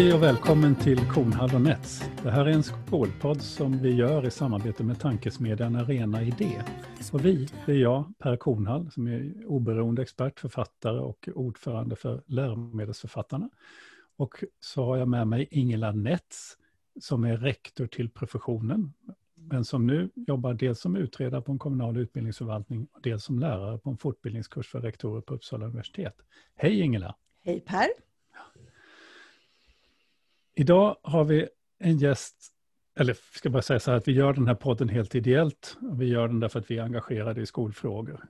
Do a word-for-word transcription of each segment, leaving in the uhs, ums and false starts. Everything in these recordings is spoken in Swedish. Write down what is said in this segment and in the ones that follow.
Hej och välkommen till Kornhall och Nets. Det här är en skolpodd som vi gör i samarbete med tankesmedjan Arena Idé. Och vi, det är jag, Per Kornhall, som är oberoende expert, författare och ordförande för Läromedelsförfattarna. Och så har jag med mig Ingela Nets, som är rektor till professionen, men som nu jobbar dels som utredare på en kommunal utbildningsförvaltning och dels som lärare på en fortbildningskurs för rektorer på Uppsala universitet. Hej Ingela! Hej Per! Idag har vi en gäst, eller ska bara säga så här att vi gör den här podden helt ideellt. Vi gör den därför att vi är engagerade i skolfrågor.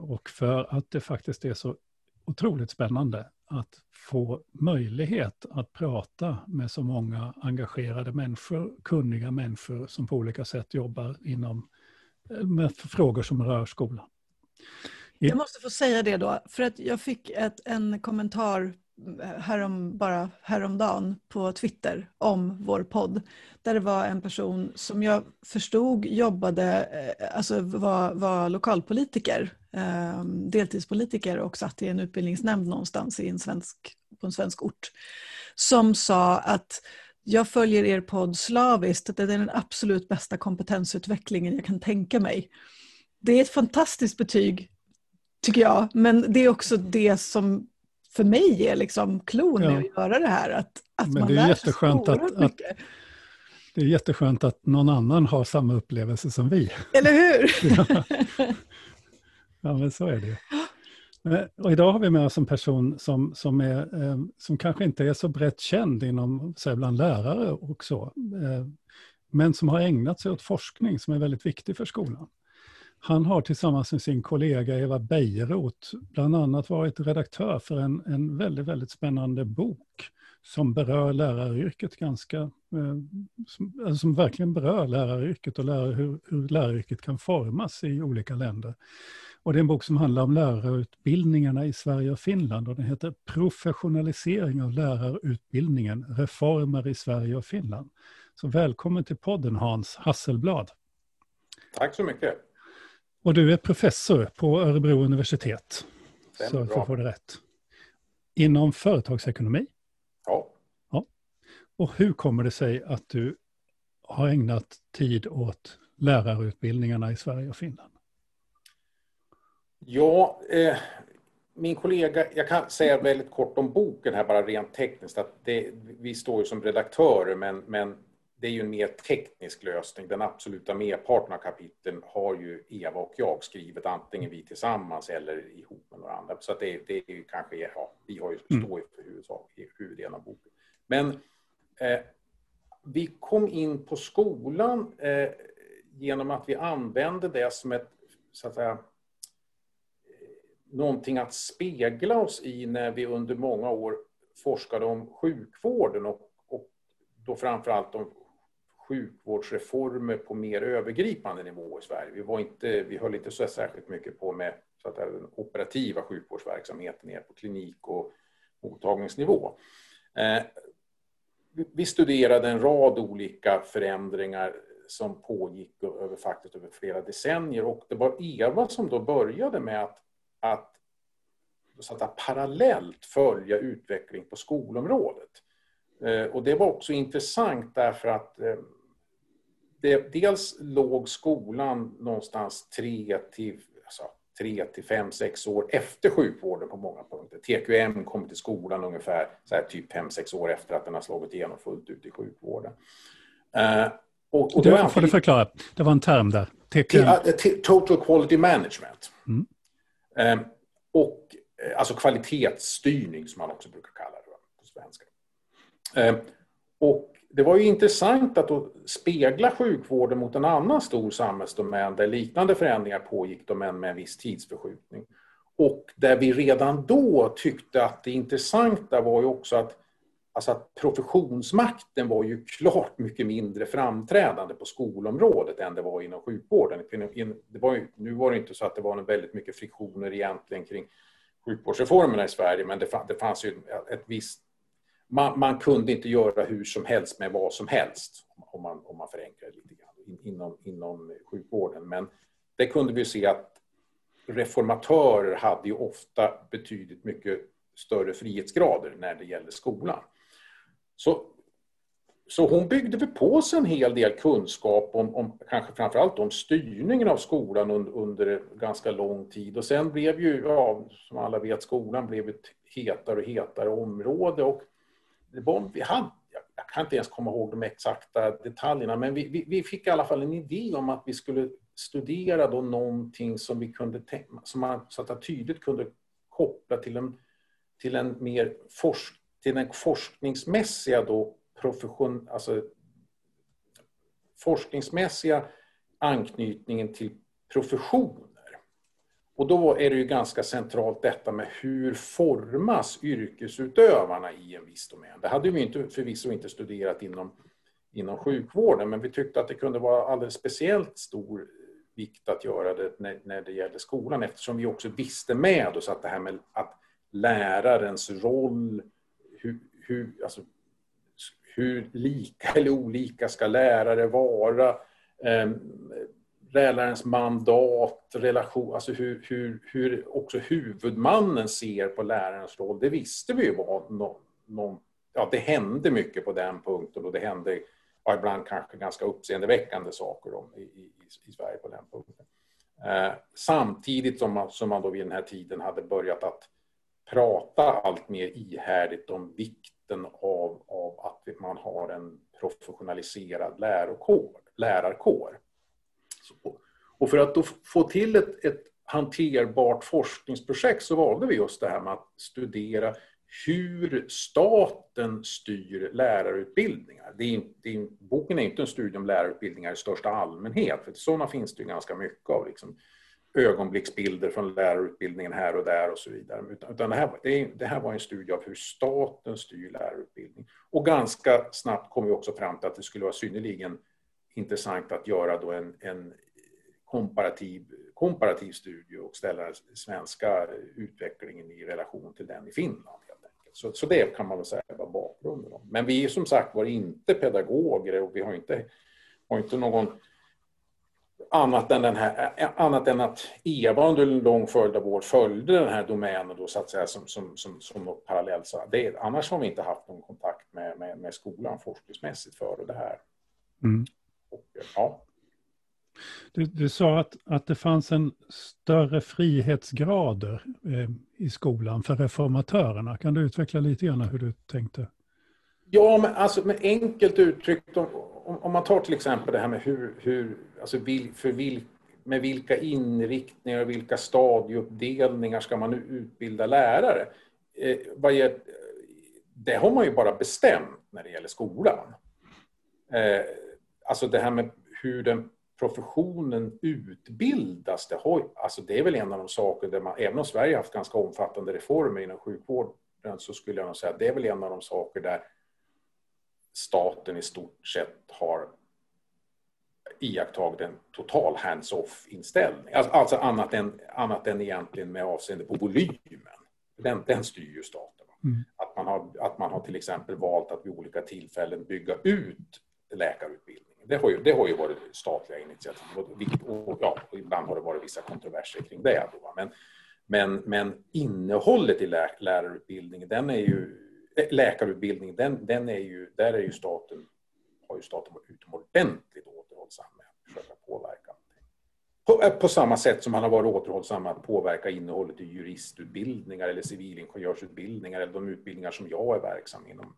Och för att det faktiskt är så otroligt spännande att få möjlighet att prata med så många engagerade människor, kunniga människor som på olika sätt jobbar inom, med frågor som rör skolan. Jag måste få säga det då, för att jag fick ett, en kommentar härom, bara häromdagen på Twitter om vår podd, där det var en person som jag förstod jobbade, alltså var, var lokalpolitiker, eh, deltidspolitiker och satt i en utbildningsnämnd någonstans i en svensk, på en svensk ort, som sa att jag följer er podd slaviskt, det är den absolut bästa kompetensutvecklingen jag kan tänka mig. Det är ett fantastiskt betyg tycker jag, men det är också det som för mig är liksom klon ja. att göra det här. Att, att men man det, är jätteskönt att, att, det är jätteskönt att någon annan har samma upplevelse som vi. Eller hur? ja. ja, men så är det. Och idag har vi med oss en person som, som, är, som kanske inte är så brett känd inom, så här, bland lärare och så. Men som har ägnat sig åt forskning som är väldigt viktig för skolan. Han har tillsammans med sin kollega Eva Bejerot bland annat varit redaktör för en, en väldigt, väldigt spännande bok som berör läraryrket ganska, eh, som, som verkligen berör läraryrket och lär, hur, hur läraryrket kan formas i olika länder. Och det är en bok som handlar om lärarutbildningarna i Sverige och Finland och den heter Professionalisering av lärarutbildningen: Reformer i Sverige och Finland. Så välkommen till podden Hans Hasselblad. Tack så mycket. Och du är professor på Örebro universitet, det så jag får det rätt, inom företagsekonomi. Ja. ja. Och hur kommer det sig att du har ägnat tid åt lärarutbildningarna i Sverige och Finland? Ja, eh, min kollega, jag kan säga väldigt kort om boken här, bara rent tekniskt, att det, vi står ju som redaktörer, men, men det är ju en mer teknisk lösning. Den absoluta merparten av kapitlen har ju Eva och jag skrivit, antingen vi tillsammans eller ihop med några andra. Så att det, det är ju kanske, ja, vi har ju står ju för huvudsak, huvuddelen av boken. Men eh, vi kom in på skolan eh, genom att vi använde det som ett, så att säga, någonting att spegla oss i när vi under många år forskade om sjukvården och, och då framförallt om sjukvårdsreformer på mer övergripande nivå i Sverige. Vi, var inte, vi höll inte så särskilt mycket på med så att den operativa sjukvårdsverksamheten ner på klinik- och mottagningsnivå. Eh, vi studerade en rad olika förändringar som pågick över, faktiskt över flera decennier, och det var Eva som då började med att, att, så att parallellt följa utveckling på skolområdet. Och det var också intressant därför att det, dels låg skolan någonstans tre till, alltså, tre till fem, sex år efter sjukvården på många punkter. T Q M kom till skolan ungefär så här, typ fem, sex år efter att den har slagit igenom fullt ut i sjukvården. Och, och det var, får du förklara, det var en term där. T Q M. Total Quality Management. Mm. Och, alltså kvalitetsstyrning som man också brukar kalla det på svenska. Och det var ju intressant att spegla sjukvården mot en annan stor samhällsdomän där liknande förändringar pågick, men med en viss tidsförskjutning. Och där vi redan då tyckte att det intressanta var ju också att, alltså att professionsmakten var ju klart mycket mindre framträdande på skolområdet än det var inom sjukvården. Det var ju, nu var det inte så att det var väldigt mycket friktioner egentligen kring sjukvårdsreformerna i Sverige, men det fanns, det fanns ju ett visst Man, man kunde inte göra hur som helst med vad som helst, om man, om man förenklar lite grann, inom, inom sjukvården. Men det kunde vi se att reformatörer hade ju ofta betydligt mycket större frihetsgrader när det gäller skolan. Så, så hon byggde väl på sig en hel del kunskap om, om kanske framförallt om styrningen av skolan under, under ganska lång tid. Och sen blev ju, ja, som alla vet, skolan blev ett hetare och hetare område. Och det var, vi hade, jag kan inte ens komma ihåg de exakta detaljerna, men vi, vi, vi fick i alla fall en idé om att vi skulle studera då någonting som vi kunde, som man så att tydligt kunde koppla till en, till en mer forsk, till den forskningsmässiga då profession, alltså forskningsmässiga anknytningen till professioner. Och då är det ju ganska centralt detta med hur formas yrkesutövarna i en viss domän. Det hade vi inte, förvisso inte studerat inom, inom sjukvården, men vi tyckte att det kunde vara alldeles speciellt stor vikt att göra det när, när det gäller skolan, eftersom vi också visste med oss att det här med att lärarens roll, hur, hur, alltså, hur lika eller olika ska lärare vara, ehm, lärarens mandat, relation, alltså hur, hur, hur också huvudmannen ser på lärarens roll, det visste vi ju var någon, någon, ja, det hände mycket på den punkten, och det hände, ja, ibland kanske ganska uppseendeväckande saker om, i, i, i Sverige på den punkten. Eh, samtidigt som man, som man då vid den här tiden hade börjat att prata allt mer ihärdigt om vikten av, av att man har en professionaliserad lärarkår. lärarkår. Så. Och för att då få till ett, ett hanterbart forskningsprojekt så valde vi just det här med att studera hur staten styr lärarutbildningar. Det är, det är, boken är inte en studie om lärarutbildningar i största allmänhet, för sådana finns det ju ganska mycket av, liksom, ögonblicksbilder från lärarutbildningen här och där och så vidare. Utan, utan det, här, det, det här var en studie av hur staten styr lärarutbildning. Och ganska snabbt kom vi också fram till att det skulle vara synnerligen intressant att göra då en, en komparativ, komparativ studie och ställa svenska utvecklingen i relation till den i Finland, helt enkelt. Så, så det kan man väl säga var bakgrunden. Men vi är som sagt var inte pedagoger, och vi har inte, har inte någon annat än, den här, annat än att Eva under en lång följd av år följde den här domänen då, så att säga, som, som, som, som något parallellt. Så det, annars har vi inte haft någon kontakt med, med, med skolan forskningsmässigt för det här. Mm. Ja. Du, du sa att, att det fanns en större frihetsgrader eh, i skolan för reformatörerna. Kan du utveckla lite grann hur du tänkte? Ja, men alltså, men enkelt uttryckt, om, om man tar till exempel det här med hur, hur alltså för vil, med vilka inriktningar och vilka stadieuppdelningar ska man utbilda lärare? Eh, vad är, det har man ju bara bestämt när det gäller skolan. Eh, Alltså det här med hur den professionen utbildas, det, har, alltså det är väl en av de saker där man, även om Sverige har haft ganska omfattande reformer inom sjukvården, så skulle jag nog säga att det är väl en av de saker där staten i stort sett har iakttagit en total hands-off-inställning. Alltså, alltså annat, än, annat än egentligen med avseende på volymen. Den, den styr ju staten. Mm. Att, man har, att man har till exempel valt att vid olika tillfällen bygga ut läkarutbildningen. Det har ju, det har ju varit statliga initiativ, och, och, ja, och ibland har det varit vissa kontroverser kring det. Då, men, men, men innehållet i lä, lärarutbildningen, den är ju, läkarutbildningen, den, den är ju, där är ju staten, har ju staten varit utomordentligt återhållsam med att försöka påverka. På, på samma sätt som han har varit återhållsam med att påverka innehållet i juristutbildningar eller civilingenjörsutbildningar eller de utbildningar som jag är verksam inom.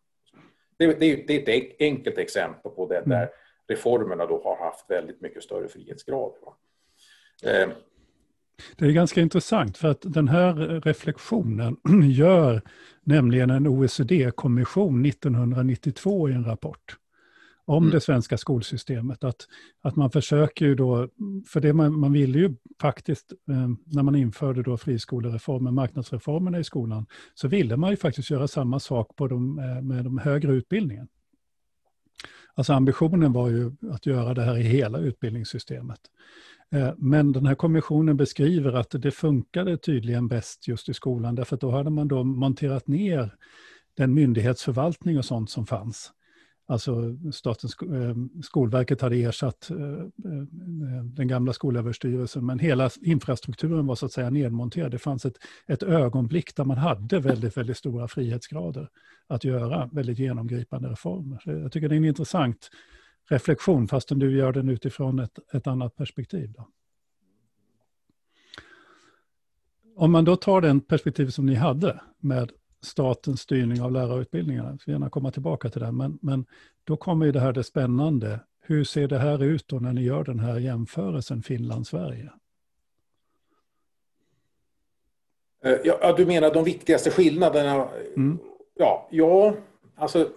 Det, det, det är ett enkelt exempel på det där reformerna då har haft väldigt mycket större frihetsgrad. Eh. Det är ganska intressant, för att den här reflektionen gör nämligen en O E C D-kommission nittonhundranittiotvå i en rapport om mm. det svenska skolsystemet. Att, att man försöker ju då, för det man, man ville ju faktiskt, eh, när man införde då friskolereformen, marknadsreformerna i skolan, så ville man ju faktiskt göra samma sak på de, eh, med de högre utbildningen. Alltså ambitionen var ju att göra det här i hela utbildningssystemet. Eh, men den här kommissionen beskriver att det funkade tydligen bäst just i skolan, därför att då hade man då monterat ner den myndighetsförvaltning och sånt som fanns. Alltså Statens skolverket hade ersatt den gamla skolöverstyrelsen, men hela infrastrukturen var så att säga nedmonterad. Det fanns ett, ett ögonblick där man hade väldigt, väldigt stora frihetsgrader att göra väldigt genomgripande reformer. Så jag tycker det är en intressant reflektion, fastän du gör den utifrån ett, ett annat perspektiv då. Om man då tar den perspektiv som ni hade med statens styrning av lärarutbildningarna, jag ska gärna komma tillbaka till det, men, men då kommer ju det här det spännande. Hur ser det här ut då när ni gör den här jämförelsen Finland-Sverige? Ja, du menar de viktigaste skillnaderna? Mm. Ja, ja, alltså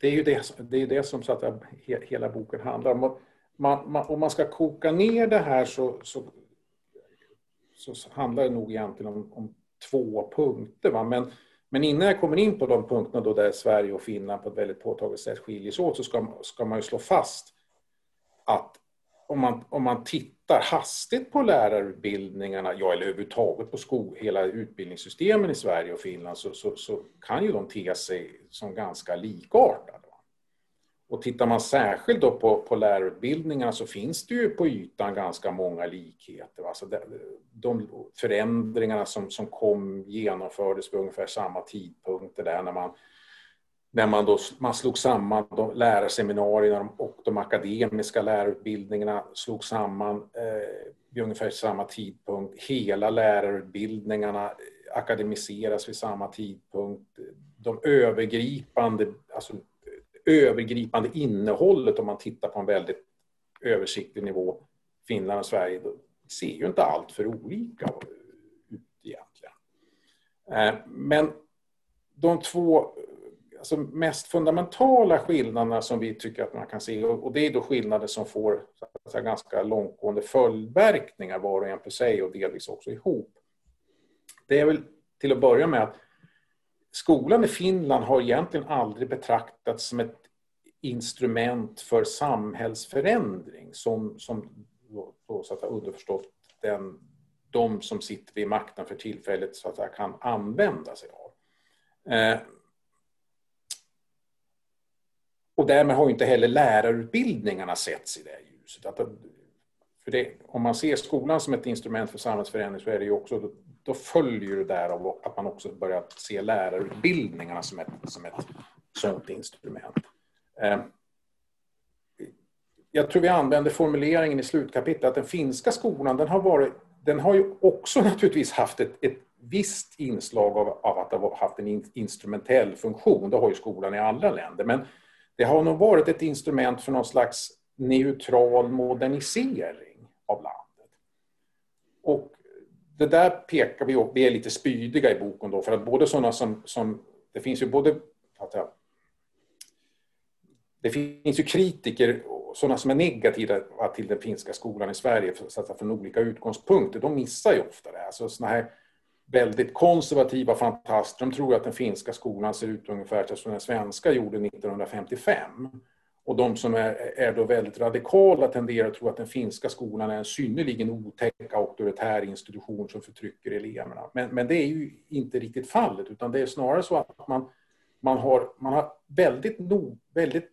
det är ju det, det, är det som så att hela boken handlar om. Man, man, om man ska koka ner det här så, så, så handlar det nog egentligen om, om två punkter. Va? Men, men innan jag kommer in på de punkterna då där Sverige och Finland på ett väldigt påtagligt sätt skiljer sig åt, så ska, ska man ju slå fast att om man, om man tittar hastigt på lärarutbildningarna, ja, eller överhuvudtaget på sko, hela utbildningssystemen i Sverige och Finland, så, så, så kan ju de te sig som ganska likartade. Va? Och tittar man särskilt då på, på lärarutbildningarna så finns det ju på ytan ganska många likheter. Alltså de, de förändringarna som, som kom genomfördes på ungefär samma tidpunkter där när man, när man, då, man slog samman de lärarseminarierna och de akademiska lärarutbildningarna slog samman eh, vid ungefär samma tidpunkt. Hela lärarutbildningarna akademiseras vid samma tidpunkt. De övergripande... Alltså, övergripande innehållet, om man tittar på en väldigt översiktlig nivå, Finland och Sverige, då ser ju inte allt för olika ut egentligen. Men de två alltså mest fundamentala skillnaderna som vi tycker att man kan se, och det är då skillnader som får alltså, ganska långtgående följdverkningar var och en för sig och delvis också ihop. Det är väl till att börja med att skolan i Finland har egentligen aldrig betraktats som ett instrument för samhällsförändring som, som då, så att underförstått den, de som sitter vid makten för tillfället så att säga, kan använda sig av. Eh, och därmed har ju inte heller lärarutbildningarna setts i det här ljuset. Att, för det, om man ser skolan som ett instrument för samhällsförändring så är det ju också... Då följer det där av att man också börjar se lärarutbildningarna som ett, som ett sådant instrument. Jag tror vi använder formuleringen i slutkapitlet att den finska skolan, den har, varit, den har ju också naturligtvis haft ett, ett visst inslag av, av att ha haft en instrumentell funktion. Det har ju skolan i andra länder. Men det har nog varit ett instrument för någon slags neutral modernisering av landet. Och det där pekar vi upp, vi är lite spydiga i boken då, för att både sådana som, som det finns ju både, det finns ju kritiker, sådana som är negativa till den finska skolan i Sverige så att från olika utgångspunkter, de missar ju ofta det här. Så sådana här väldigt konservativa fantaster, de tror att den finska skolan ser ut ungefär som den svenska gjorde nittonhundrafemtiofem. Och de som är, är då väldigt radikala tenderar att tro att den finska skolan är en synnerligen otäck auktoritär institution som förtrycker eleverna. Men, men det är ju inte riktigt fallet, utan det är snarare så att man, man, har, man har väldigt, no, väldigt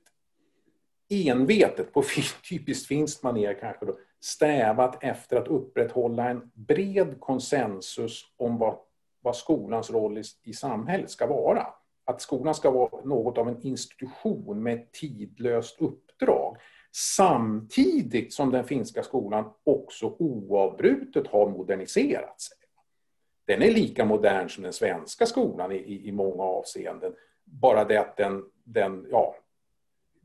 envetet, på typiskt finskt manér kanske då, strävat efter att upprätthålla en bred konsensus om vad, vad skolans roll i, i samhället ska vara. Att skolan ska vara något av en institution med ett tidlöst uppdrag. Samtidigt som den finska skolan också oavbrutet har moderniserat sig. Den är lika modern som den svenska skolan i, i många avseenden. Bara det att den, den, ja,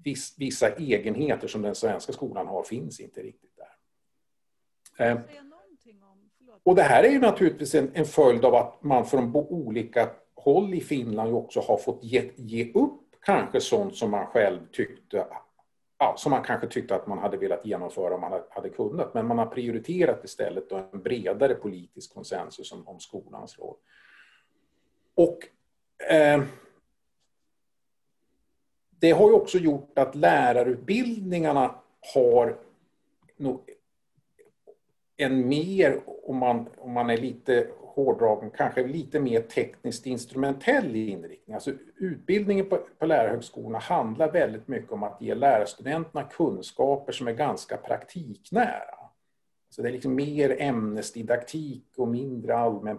viss, vissa egenheter som den svenska skolan har finns inte riktigt där. Eh. Och det här är ju naturligtvis en, en följd av att man från olika håll i Finland ju också har fått ge, ge upp kanske sånt som man själv tyckte, ja, som man kanske tyckte att man hade velat genomföra om man hade kunnat. Men man har prioriterat istället då en bredare politisk konsensus om, om skolans roll. Och eh, det har ju också gjort att lärarutbildningarna har nog en mer, om man, om man är lite hårdragen kanske lite mer tekniskt instrumentell inriktning. Alltså utbildningen på, på lärarhögskolorna handlar väldigt mycket om att ge lärarstudenterna kunskaper som är ganska praktiknära. Så det är liksom mer ämnesdidaktik och mindre allmän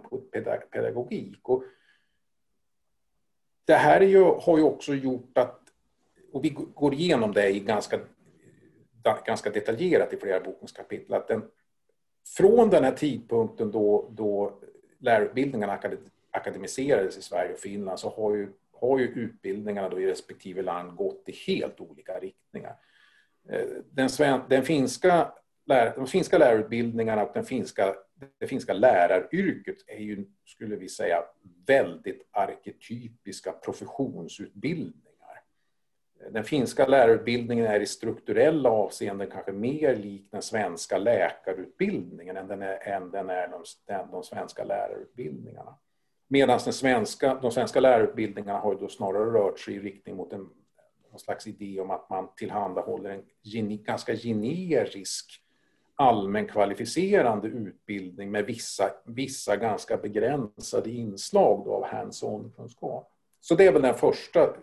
pedagogik. Och det här är ju, har ju också gjort att, och vi går igenom det i ganska, ganska detaljerat i flera bokens kapitel, att den, från den här tidpunkten då, då lärarutbildningarna akademiserades i Sverige och Finland, så har ju, har ju utbildningarna då i respektive land gått i helt olika riktningar. Den, den finska De finska lärarutbildningarna och den finska, det finska läraryrket är ju, skulle vi säga, väldigt arketypiska professionsutbildningar. Den finska lärarutbildningen är i strukturella avseenden kanske mer lik den svenska läkarutbildningen än den är, än den är de, den, de svenska lärarutbildningarna. Medan den svenska, de svenska lärarutbildningarna har ju då snarare rört sig i riktning mot en, en slags idé om att man tillhandahåller en geni, ganska generisk allmän kvalificerande utbildning med vissa, vissa ganska begränsade inslag av hands-on-kunskap. Så det är väl den första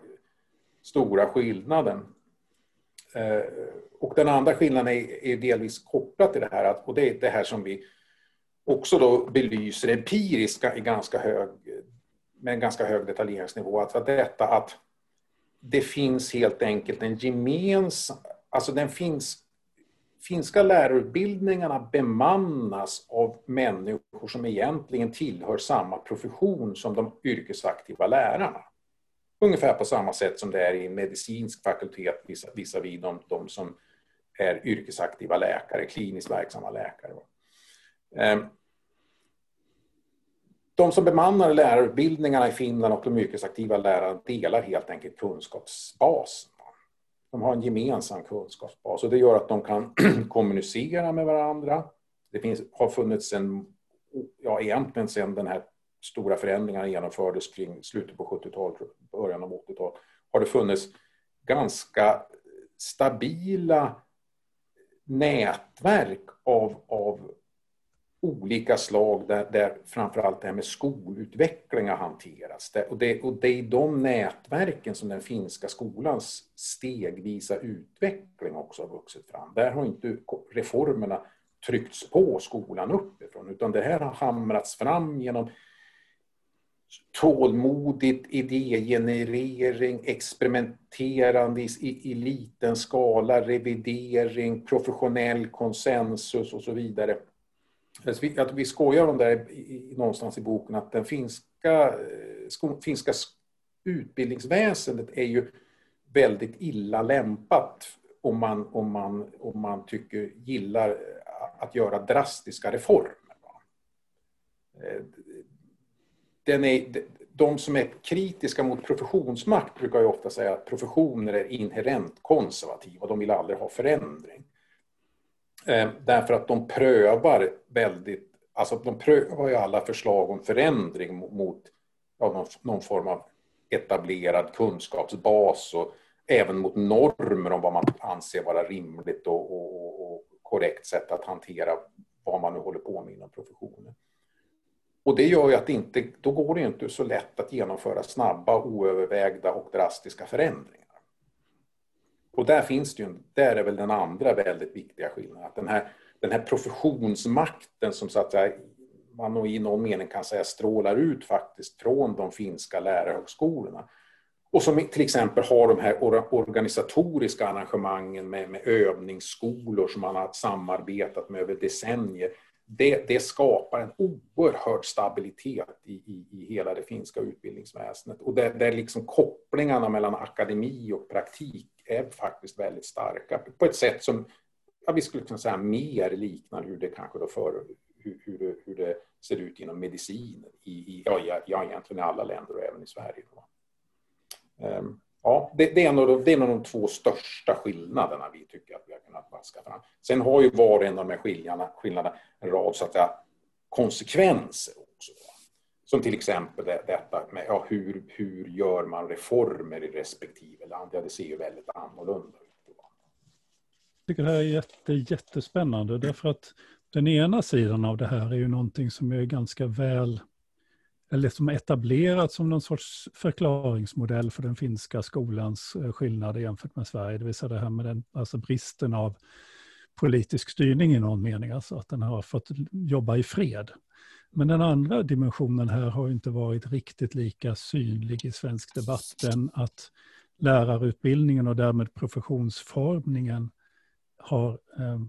stora skillnaden. Eh, och den andra skillnaden är, är delvis kopplad till det här, att, och det är det här som vi också då belyser empiriskt i ganska hög, med en ganska hög detaljeringsnivå, att, att detta att det finns helt enkelt en gemensam, alltså den finns Finska lärarutbildningarna bemannas av människor som egentligen tillhör samma profession som de yrkesaktiva lärarna. Ungefär på samma sätt som det är i medicinsk fakultet visavi de, de som är yrkesaktiva läkare, kliniskt verksamma läkare. De som bemannar lärarutbildningarna i Finland och de yrkesaktiva lärarna delar helt enkelt kunskapsbasen. De har en gemensam kunskapsbas och det gör att de kan kommunicera med varandra. Det finns, har funnits en, ja egentligen sedan den här stora förändringen genomfördes kring slutet på sjuttiotalet, början av åttiotalet, har det funnits ganska stabila nätverk av, av olika slag där, där framförallt det här med skolutveckling har hanterats. Och det, och det är i de nätverken som den finska skolans stegvisa utveckling också har vuxit fram. Där har inte reformerna tryckts på skolan uppifrån, utan det här har hamrats fram genom tålmodigt idégenerering, experimenterande i, i, i liten skala, revidering, professionell konsensus och så vidare. Att vi skojar om det någonstans i boken, att den finska, finska utbildningsväsendet är ju väldigt illa lämpat om man, om man, om man tycker, gillar att göra drastiska reformer. Den är, de som är kritiska mot professionsmakt brukar ju ofta säga att professioner är inherent konservativa, de vill aldrig ha förändring. Därför att de prövar väldigt, alltså de prövar ju alla förslag om förändring mot ja, någon, någon form av etablerad kunskapsbas och även mot normer om vad man anser vara rimligt och, och, och korrekt sätt att hantera vad man nu håller på med inom professionen. Och det gör ju att det inte, då går det ju inte så lätt att genomföra snabba, oövervägda och drastiska förändringar. Och där finns det ju, där är väl den andra väldigt viktiga skillnaden, att den här, den här professionsmakten som så att säga, man nog i någon mening kan säga strålar ut faktiskt från de finska lärarhögskolorna. Och som till exempel har de här organisatoriska arrangemangen med, med övningsskolor som man har samarbetat med över decennier. Det, det skapar en oerhörd stabilitet i, i, i hela det finska utbildningsväsendet. Och där, där liksom kopplingarna mellan akademi och praktik är faktiskt väldigt starka. På ett sätt som ja, vi skulle kunna säga mer liknar hur det kanske då för, hur, hur, det, hur det ser ut inom medicin. I, i, ja, ja, egentligen i alla länder och även i Sverige. Um, ja, det, det, är de, det är nog de två största skillnaderna vi tycker att vi har kunnat vaska fram. Sen har ju var och en av de här skillnaderna, skillnaderna en rad så att säga, konsekvenser också. Då. Som till exempel detta med ja, hur, hur gör man reformer i respektive land. Ja, det ser ju väldigt annorlunda ut. Jag tycker det här är jätte, jättespännande därför att Den ena sidan av det här är ju någonting som är ganska väl, eller som är etablerat som någon sorts förklaringsmodell för den finska skolans skillnader jämfört med Sverige. Det vill säga det här med den, alltså bristen av politisk styrning i någon mening. Alltså att den har fått jobba i fred. Men den andra dimensionen här har inte varit riktigt lika synlig i svensk debatt. Den att lärarutbildningen och därmed professionsformningen har eh,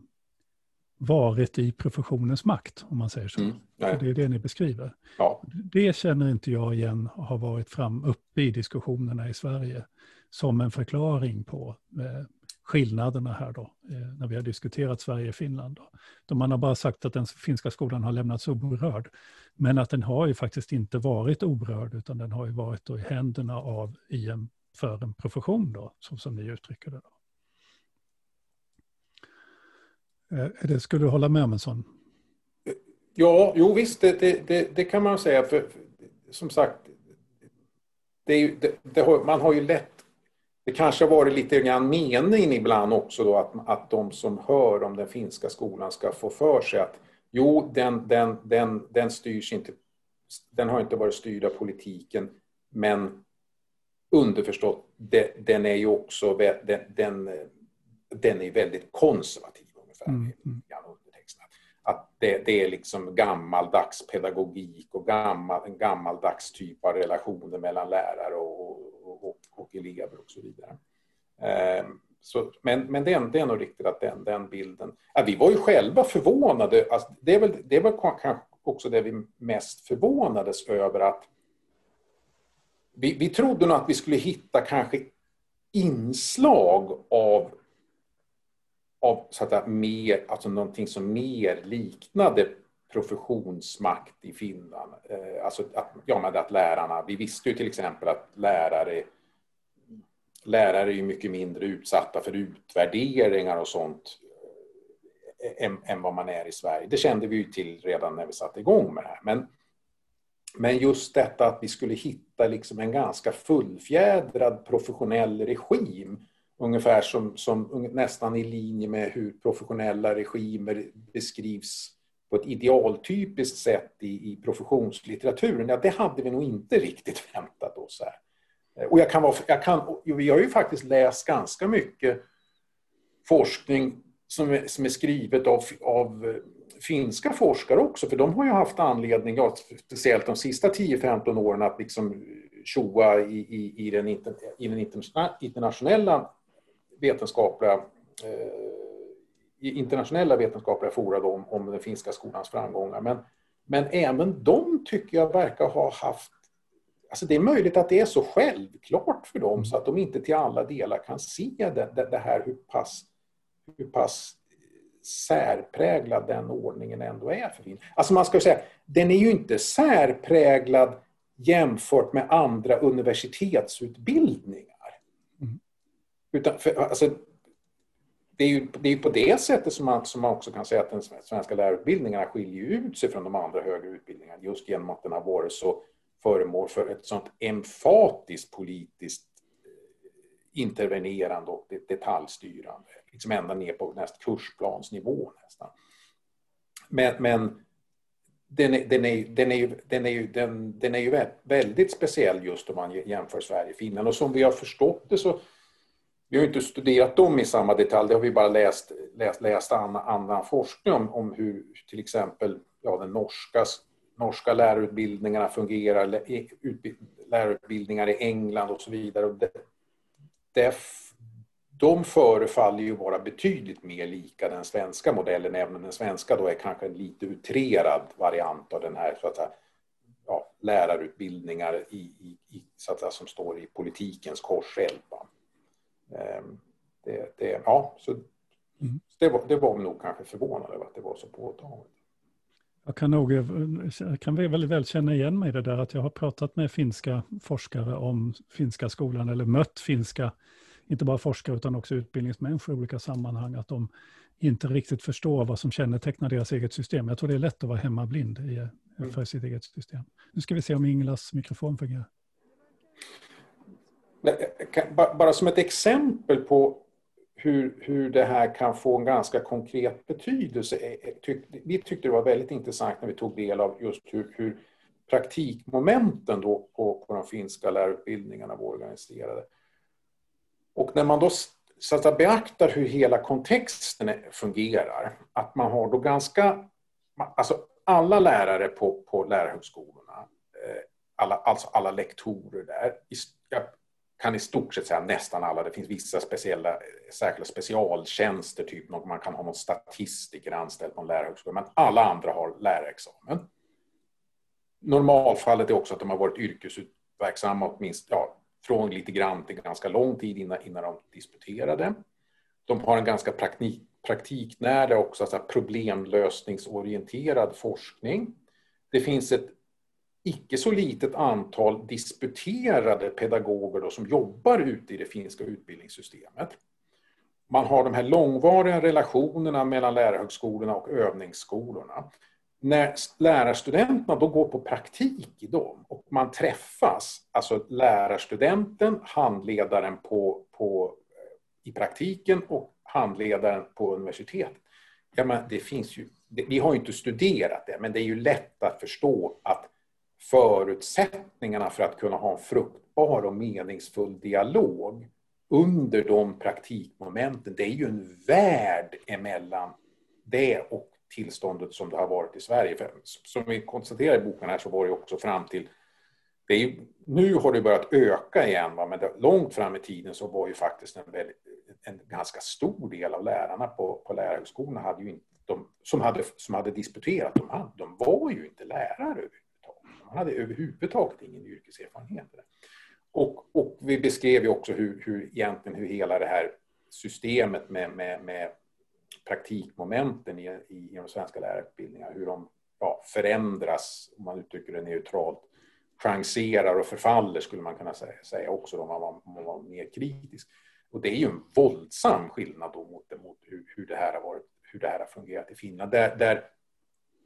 varit i professionens makt, om man säger så. Mm, det är det ni beskriver. Ja. Det känner inte jag igen och har varit fram uppe i diskussionerna i Sverige som en förklaring på eh, skillnaderna här då, eh, när vi har diskuterat Sverige och Finland. Då. då man har bara sagt att den finska skolan har lämnats oberörd, men att den har ju faktiskt inte varit oberörd, utan den har ju varit då i händerna av i en, för en profession då, som, som ni uttrycker det då. Det skulle du hålla med om en sån? Ja, jo visst, det, det, det, det kan man säga. För, som sagt, det är ju, det, det har, man har ju lätt... Det kanske har varit lite grann meningen ibland också då, att, att de som hör om den finska skolan ska få för sig att jo, den, den, den, den styrs inte... Den har inte varit styrd av politiken, men underförstått, det, den är ju också... Den, den, den är väldigt konservativ. Mm. Att det, det är liksom gammaldags pedagogik och gammal, en gammaldags typ av relationer mellan lärare och, och, och elever och så vidare. Eh, så, men men det, är, det är nog riktigt att den, den bilden... Ja, vi var ju själva förvånade. Alltså, det är väl, det är väl kanske också det vi mest förvånades över. Att vi, vi trodde nog att vi skulle hitta kanske inslag av... av så att säga, mer, alltså någonting som mer liknade professionsmakt i Finland. Alltså att, ja, men att lärarna, vi visste ju till exempel att lärare, lärare är mycket mindre utsatta för utvärderingar och sånt än, än vad man är i Sverige. Det kände vi ju till redan när vi satte igång med det här. Men, men just detta att vi skulle hitta liksom en ganska fullfjädrad professionell regim. Ungefär som, som nästan i linje med hur professionella regimer beskrivs på ett idealtypiskt sätt i, i professionslitteraturen. Ja, det hade vi nog inte riktigt väntat oss här. Och jag kan vara, jag kan, jag har ju faktiskt läst ganska mycket forskning som är, som är skrivet av, av finska forskare också. För de har ju haft anledning, ja, speciellt de sista tio femton åren, att liksom tjoa i, i, i den, inter, i den interna, internationella vetenskapliga eh, internationella vetenskapliga fora då, om, om den finska skolans framgångar. Men, men även de tycker jag verkar ha haft... Alltså det är möjligt att det är så självklart för dem så att de inte till alla delar kan se det, det, det här hur pass, hur pass särpräglad den ordningen ändå är för Finland. Alltså man ska säga, den är ju inte särpräglad jämfört med andra universitetsutbildningar. Mm. Utan för, alltså, det är ju det är på det sättet som man, som man också kan säga att den svenska lärarutbildningarna skiljer ut sig från de andra högre utbildningarna, just genom att den har varit så föremål för ett sånt emfatiskt politiskt intervenerande och detaljstyrande. Liksom ända ner på näst kursplansnivå nästan. Men, men Den är, den, är, den, är ju, den, är ju, den, den är ju väldigt speciell just om man jämför Sverige och Finland. Och som vi har förstått det så... Vi har ju inte studerat dem i samma detalj. Det har vi bara läst, läst, läst annan, annan forskning om, om hur till exempel ja, den norska, norska lärarutbildningarna fungerar. Lärarutbildningar i England och så vidare. Och det, det, de förefaller ju vara betydligt mer lika den svenska modellen, även om den svenska då är kanske en lite utrerad variant av den här så att säga, ja, lärarutbildningar i, i, i, så att säga, som står i politikens korseld. Det, det, ja, så mm. det, var, det var nog kanske förvånande att det var så påtagligt. Jag kan nog jag kan väldigt väl känna igen mig i det där att jag har pratat med finska forskare om finska skolan eller mött finska inte bara forskare utan också utbildningsmänniskor i olika sammanhang, att de inte riktigt förstår vad som kännetecknar deras eget system. Jag tror det är lätt att vara hemmablind i, mm. för sitt eget system. Nu ska vi se om Ingelas mikrofon fungerar. Bara som ett exempel på hur, hur det här kan få en ganska konkret betydelse. Vi tyckte det var väldigt intressant när vi tog del av just hur, hur praktikmomenten då på, på de finska lärarutbildningarna var organiserade. Och när man då så att beaktar hur hela kontexten fungerar, att man har då ganska, alltså alla lärare på, på lärarhögskolorna, alla, alltså alla lektorer där, jag kan i stort sett säga nästan alla, det finns vissa speciella, särskilda specialtjänster, typ man kan ha någon statistiker anställd på en lärarhögskola, men alla andra har lärarexamen. Normalfallet är också att de har varit yrkesverksamma åtminstone, ja, från lite grann till ganska lång tid innan, innan de disputerade. De har en ganska praktik, praktiknära också, alltså problemlösningsorienterad forskning. Det finns ett icke så litet antal disputerade pedagoger då, som jobbar ute i det finska utbildningssystemet. Man har de här långvariga relationerna mellan lärarhögskolorna och övningsskolorna. När lärarstudenterna då går på praktik i dem och man träffas, alltså lärarstudenten, handledaren på, på, i praktiken och handledaren på universitetet. Ja, men det finns ju, det, vi har ju inte studerat det, men det är ju lätt att förstå att förutsättningarna för att kunna ha en fruktbar och meningsfull dialog under de praktikmomenten, det är ju en värld emellan det och tillståndet som det har varit i Sverige. För som vi konstaterar i boken här så var det också fram till, det är ju, nu har det börjat öka igen, va? Men det, långt fram i tiden så var ju faktiskt en, väldigt, en ganska stor del av lärarna på, på lärarhögskolorna hade ju inte, de, som, hade, som hade disputerat, de, hade, de var ju inte lärare överhuvudtaget. De hade överhuvudtaget ingen yrkeserfarenhet. Och, och vi beskrev ju också hur, hur, egentligen hur hela det här systemet med, med, med praktikmomenten i, i, i de svenska lärarutbildningarna, hur de ja, förändras, om man uttrycker det neutralt, chanserar och förfaller skulle man kunna säga, säga också om man, var, om man var mer kritisk. Och det är ju en våldsam skillnad då mot, mot hur, hur, det här har varit, hur det här har fungerat i Finland. Där, där,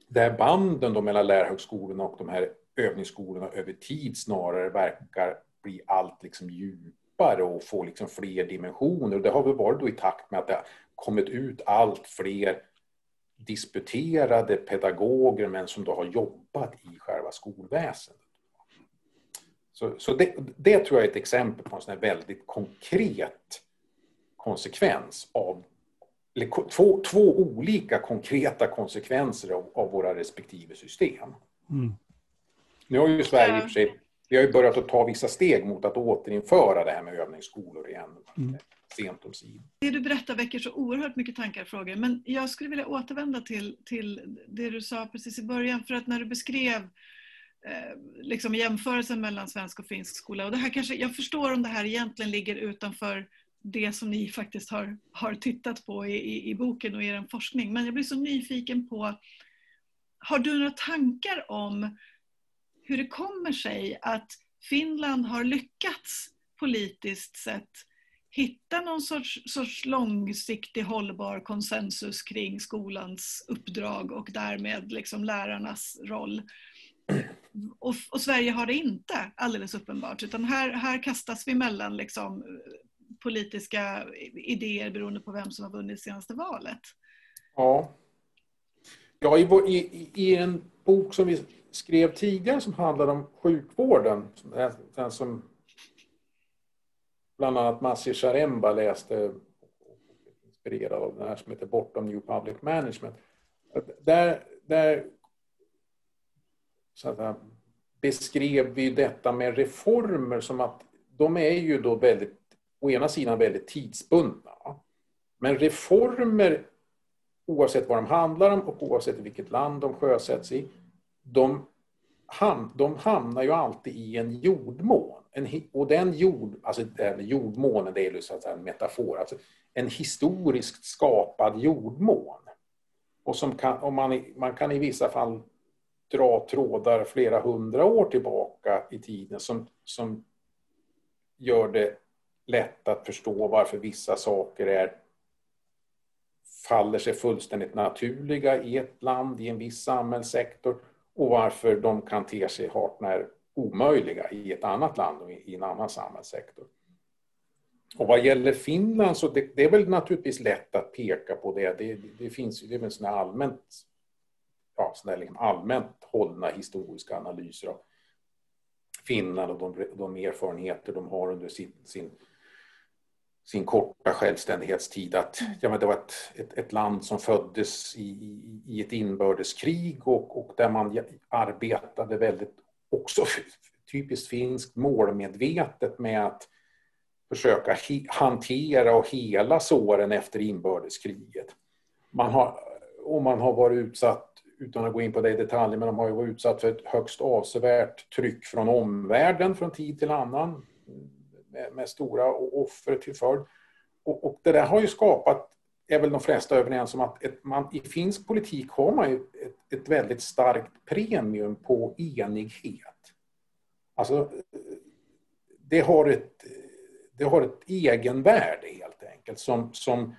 där banden då mellan lärarhögskolorna och de här övningsskolorna över tid snarare verkar bli allt liksom djupare och få liksom fler dimensioner. Och det har väl varit då i takt med att det kommit ut allt fler disputerade pedagoger men som då har jobbat i själva skolväsendet. Så, så det, det tror jag är ett exempel på en sån här väldigt konkret konsekvens av, eller två, två olika konkreta konsekvenser av, av våra respektive system. Mm. Nu har ju Sverige i och för sig, vi har ju börjat att ta vissa steg mot att återinföra det här med övningsskolor igen. Mm. Det du berättar väcker så oerhört mycket tankar och frågor, men jag skulle vilja återvända till, till det du sa precis i början, för att när du beskrev eh, liksom jämförelsen mellan svensk och finsk skola, och det här kanske, jag förstår om det här egentligen ligger utanför det som ni faktiskt har, har tittat på i, i, i boken och i er forskning, men jag blir så nyfiken på, har du några tankar om hur det kommer sig att Finland har lyckats politiskt sett hitta någon sorts, sorts långsiktig hållbar konsensus kring skolans uppdrag och därmed liksom lärarnas roll. Och, och Sverige har det inte alldeles uppenbart, utan här, här kastas vi mellan liksom politiska idéer beroende på vem som har vunnit senaste valet. Ja, ja i, i, i en bok som vi skrev tidigare som handlade om sjukvården, den som bland annat Masi Sharemba läste, inspirerad av den här som heter Bortom New Public Management. Där, där så här, beskrev vi detta med reformer som att de är ju då väldigt, å ena sidan väldigt tidsbundna. Men reformer, oavsett vad de handlar om och oavsett vilket land de sjösätts i, de, ham, de hamnar ju alltid i en jordmån. En, och den jord, alltså jordmånen, det är ju så att säga en metafor, alltså en historiskt skapad jordmån. Och som kan, och man, man kan i vissa fall dra trådar flera hundra år tillbaka i tiden som, som gör det lätt att förstå varför vissa saker är, faller sig fullständigt naturliga i ett land, i en viss samhällssektor, och varför de kan te sig hart när omöjliga i ett annat land och i en annan samhällssektor. Och vad gäller Finland så det, det är väl naturligtvis lätt att peka på det. Det, det finns ju, det är väl sådana allmänt, ja, sådana liksom allmänt hållna historiska analyser av Finland och de, de erfarenheter de har under sin, sin, sin korta självständighetstid. Att, ja, men det var ett, ett, ett land som föddes i, i, i ett inbördeskrig och, och där man arbetade väldigt också typiskt finskt målmedvetet med att försöka hantera och hela såren efter inbördeskriget. Man har, och man har varit utsatt, utan att gå in på det i detalj, men de har ju varit utsatt för ett högst avsevärt tryck från omvärlden från tid till annan. Med, med stora offer till följd. Och, och det där har ju skapat, är väl de flesta överens om, att ett, man, i finsk politik har man ju ett, ett väldigt starkt premium på enighet. Alltså, det har ett... Det har ett egenvärde helt enkelt som, som,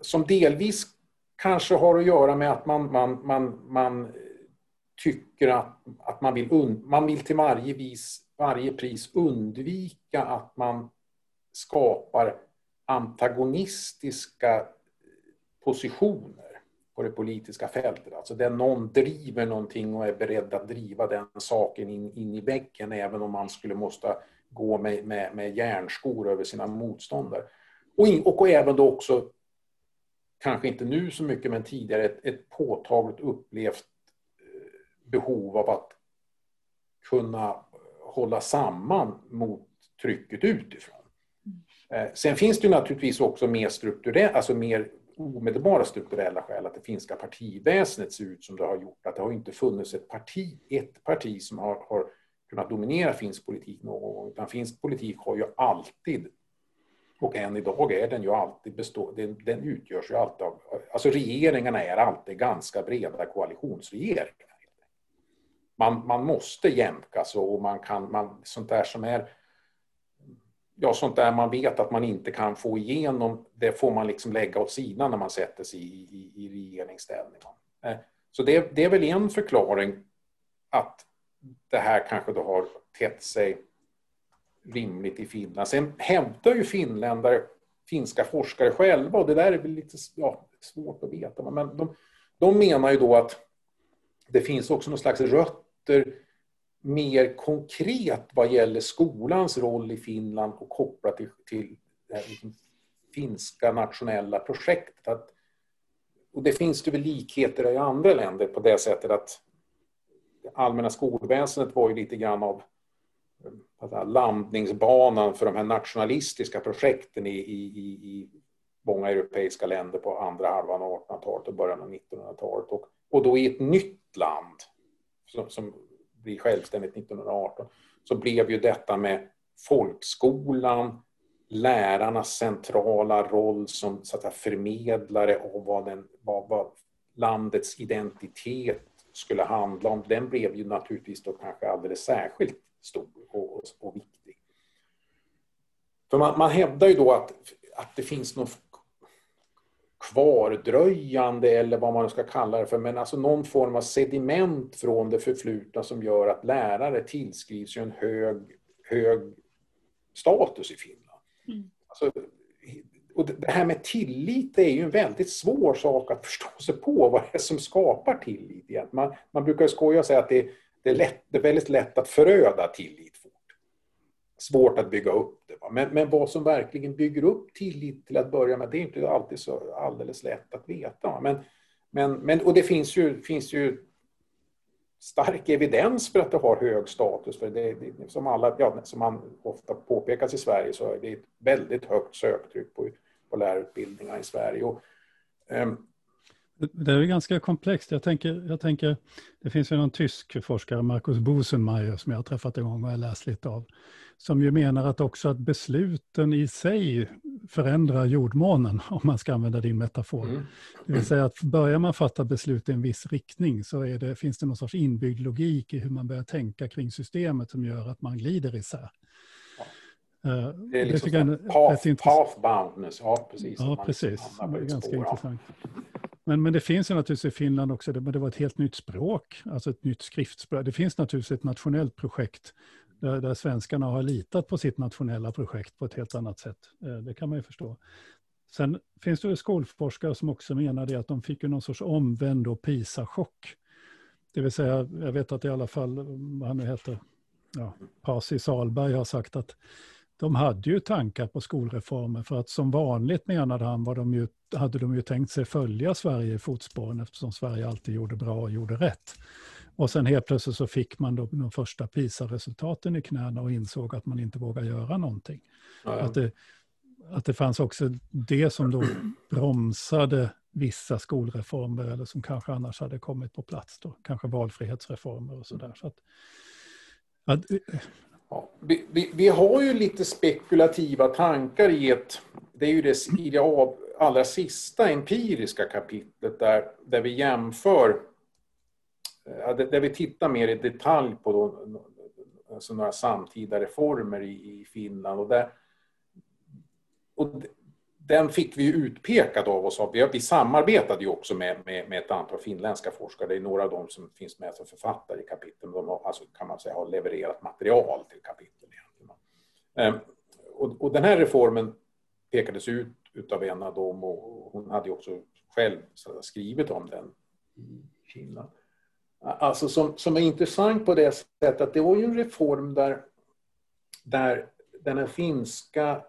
som delvis kanske har att göra med att man, man, man, man tycker att, att man, vill und, man vill till varje, vis, varje pris undvika att man skapar antagonistiska positioner på det politiska fältet. Alltså där någon driver någonting och är beredd att driva den saken in, in i väggen även om man skulle måste gå med, med, med järnskor över sina motståndare. Och, in, och, och även då också, kanske inte nu så mycket men tidigare, ett, ett påtagligt upplevt behov av att kunna hålla samman mot trycket utifrån. Sen finns det ju naturligtvis också mer strukturellt, alltså mer omedelbara strukturella skäl att det finska partiväsendet ser ut som det har gjort. Att det har inte funnits ett parti, ett parti som har, har kunnat dominera finsk politik någon gång. Utan finsk politik har ju alltid, och än idag är den ju alltid bestå, den, den utgörs ju alltid av, alltså regeringarna är alltid ganska breda koalitionsregeringar. Man, man måste jämka så och man kan, man, sånt där som är Ja, sånt där man vet att man inte kan få igenom, det får man liksom lägga åt sidan när man sätter sig i, i, i regeringsställning. Så det, det är väl en förklaring att det här kanske då har tett sig rimligt i Finland. Sen hävdar ju finländare, finska forskare själva, och det där är väl lite ja, svårt att veta, men de, de menar ju då att det finns också någon slags rötter mer konkret vad gäller skolans roll i Finland och kopplat till, till det här finska nationella projektet. Att, och det finns det väl likheter i andra länder på det sättet att det allmänna skolväsendet var ju lite grann av alltså, landningsbanan för de här nationalistiska projekten i, i, i, i många europeiska länder på andra halvan av artonhundratalet och början av nittonhundratalet. Och, och då i ett nytt land som, som blir självständigt nittonhundraarton, så blev ju detta med folkskolan, lärarnas centrala roll som så att säga, förmedlare av vad, den, vad, vad landets identitet skulle handla om, den blev ju naturligtvis då kanske alldeles särskilt stor och, och, och viktig. För man, man hävdar ju då att, att det finns någon kvardröjande eller vad man ska kalla det för, men alltså någon form av sediment från det förflutna som gör att lärare tillskrivs ju en hög, hög status i Finland. Mm. Alltså, och det här med tillit är ju en väldigt svår sak att förstå sig på, vad det är som skapar tillit egentligen. Man, man brukar skoja och säga att det, det, är lätt, det är väldigt lätt att föröda tillit fort. Svårt att bygga upp det. Men, men vad som verkligen bygger upp tillit till att börja med, det är inte alltid så alldeles lätt att veta. Men, men, men, och det finns ju, finns ju stark evidens för att det har hög status. För det, det, som, alla, ja, som man ofta påpekas i Sverige så är det ett väldigt högt söktryck på, på lärarutbildningar i Sverige. Och, um, det är ju ganska komplext. Jag tänker, jag tänker, det finns ju någon tysk forskare, Markus Bosenmaier, som jag har träffat en gång och jag läst lite av, som ju menar att också att besluten i sig förändrar jordmånen, om man ska använda din metafor. Mm. Det vill säga att börjar man fatta beslut i en viss riktning så är det, finns det någon sorts inbyggd logik i hur man börjar tänka kring systemet som gör att man glider isär. Det är liksom en path-boundness. Ja, precis. Ja, precis. Det är ganska intressant. Men, men det finns ju naturligtvis i Finland också, det, men det var ett helt nytt språk, alltså ett nytt skriftspråk. Det finns naturligtvis ett nationellt projekt där, där svenskarna har litat på sitt nationella projekt på ett helt annat sätt. Det kan man ju förstå. Sen finns det skolforskare som också menade att de fick någon sorts omvänd och PISA-chock. Det vill säga, jag vet att i alla fall, vad han nu heter, ja, Pasi Salberg har sagt att de hade ju tankar på skolreformer för att som vanligt, menade han, var de ju, hade de ju tänkt sig följa Sverige i fotspåren eftersom Sverige alltid gjorde bra och gjorde rätt. Och sen helt plötsligt så fick man de, de första PISA-resultaten i knäna och insåg att man inte vågade göra någonting. Ja, ja. Att, det, att det fanns också det som då bromsade vissa skolreformer eller som kanske annars hade kommit på plats då. Kanske valfrihetsreformer och sådär. Så att, att, ja, vi, vi, vi har ju lite spekulativa tankar i ett, det är ju det, i det av, allra sista empiriska kapitlet där, där vi jämför, där vi tittar mer i detalj på då, alltså några samtida reformer i, i Finland och där, och den fick vi utpekad av oss. Vi, vi samarbetade ju också med, med, med ett antal finländska forskare. Det är några av dem som finns med som författare i kapitlet. De har, alltså, kan man säga, har levererat material till kapitlet. Ehm, och, och den här reformen pekades ut utav en av dem. Och hon hade ju också själv skrivit om den i Finland. Alltså som, som är intressant på det sättet att det var ju en reform där, där den här finska...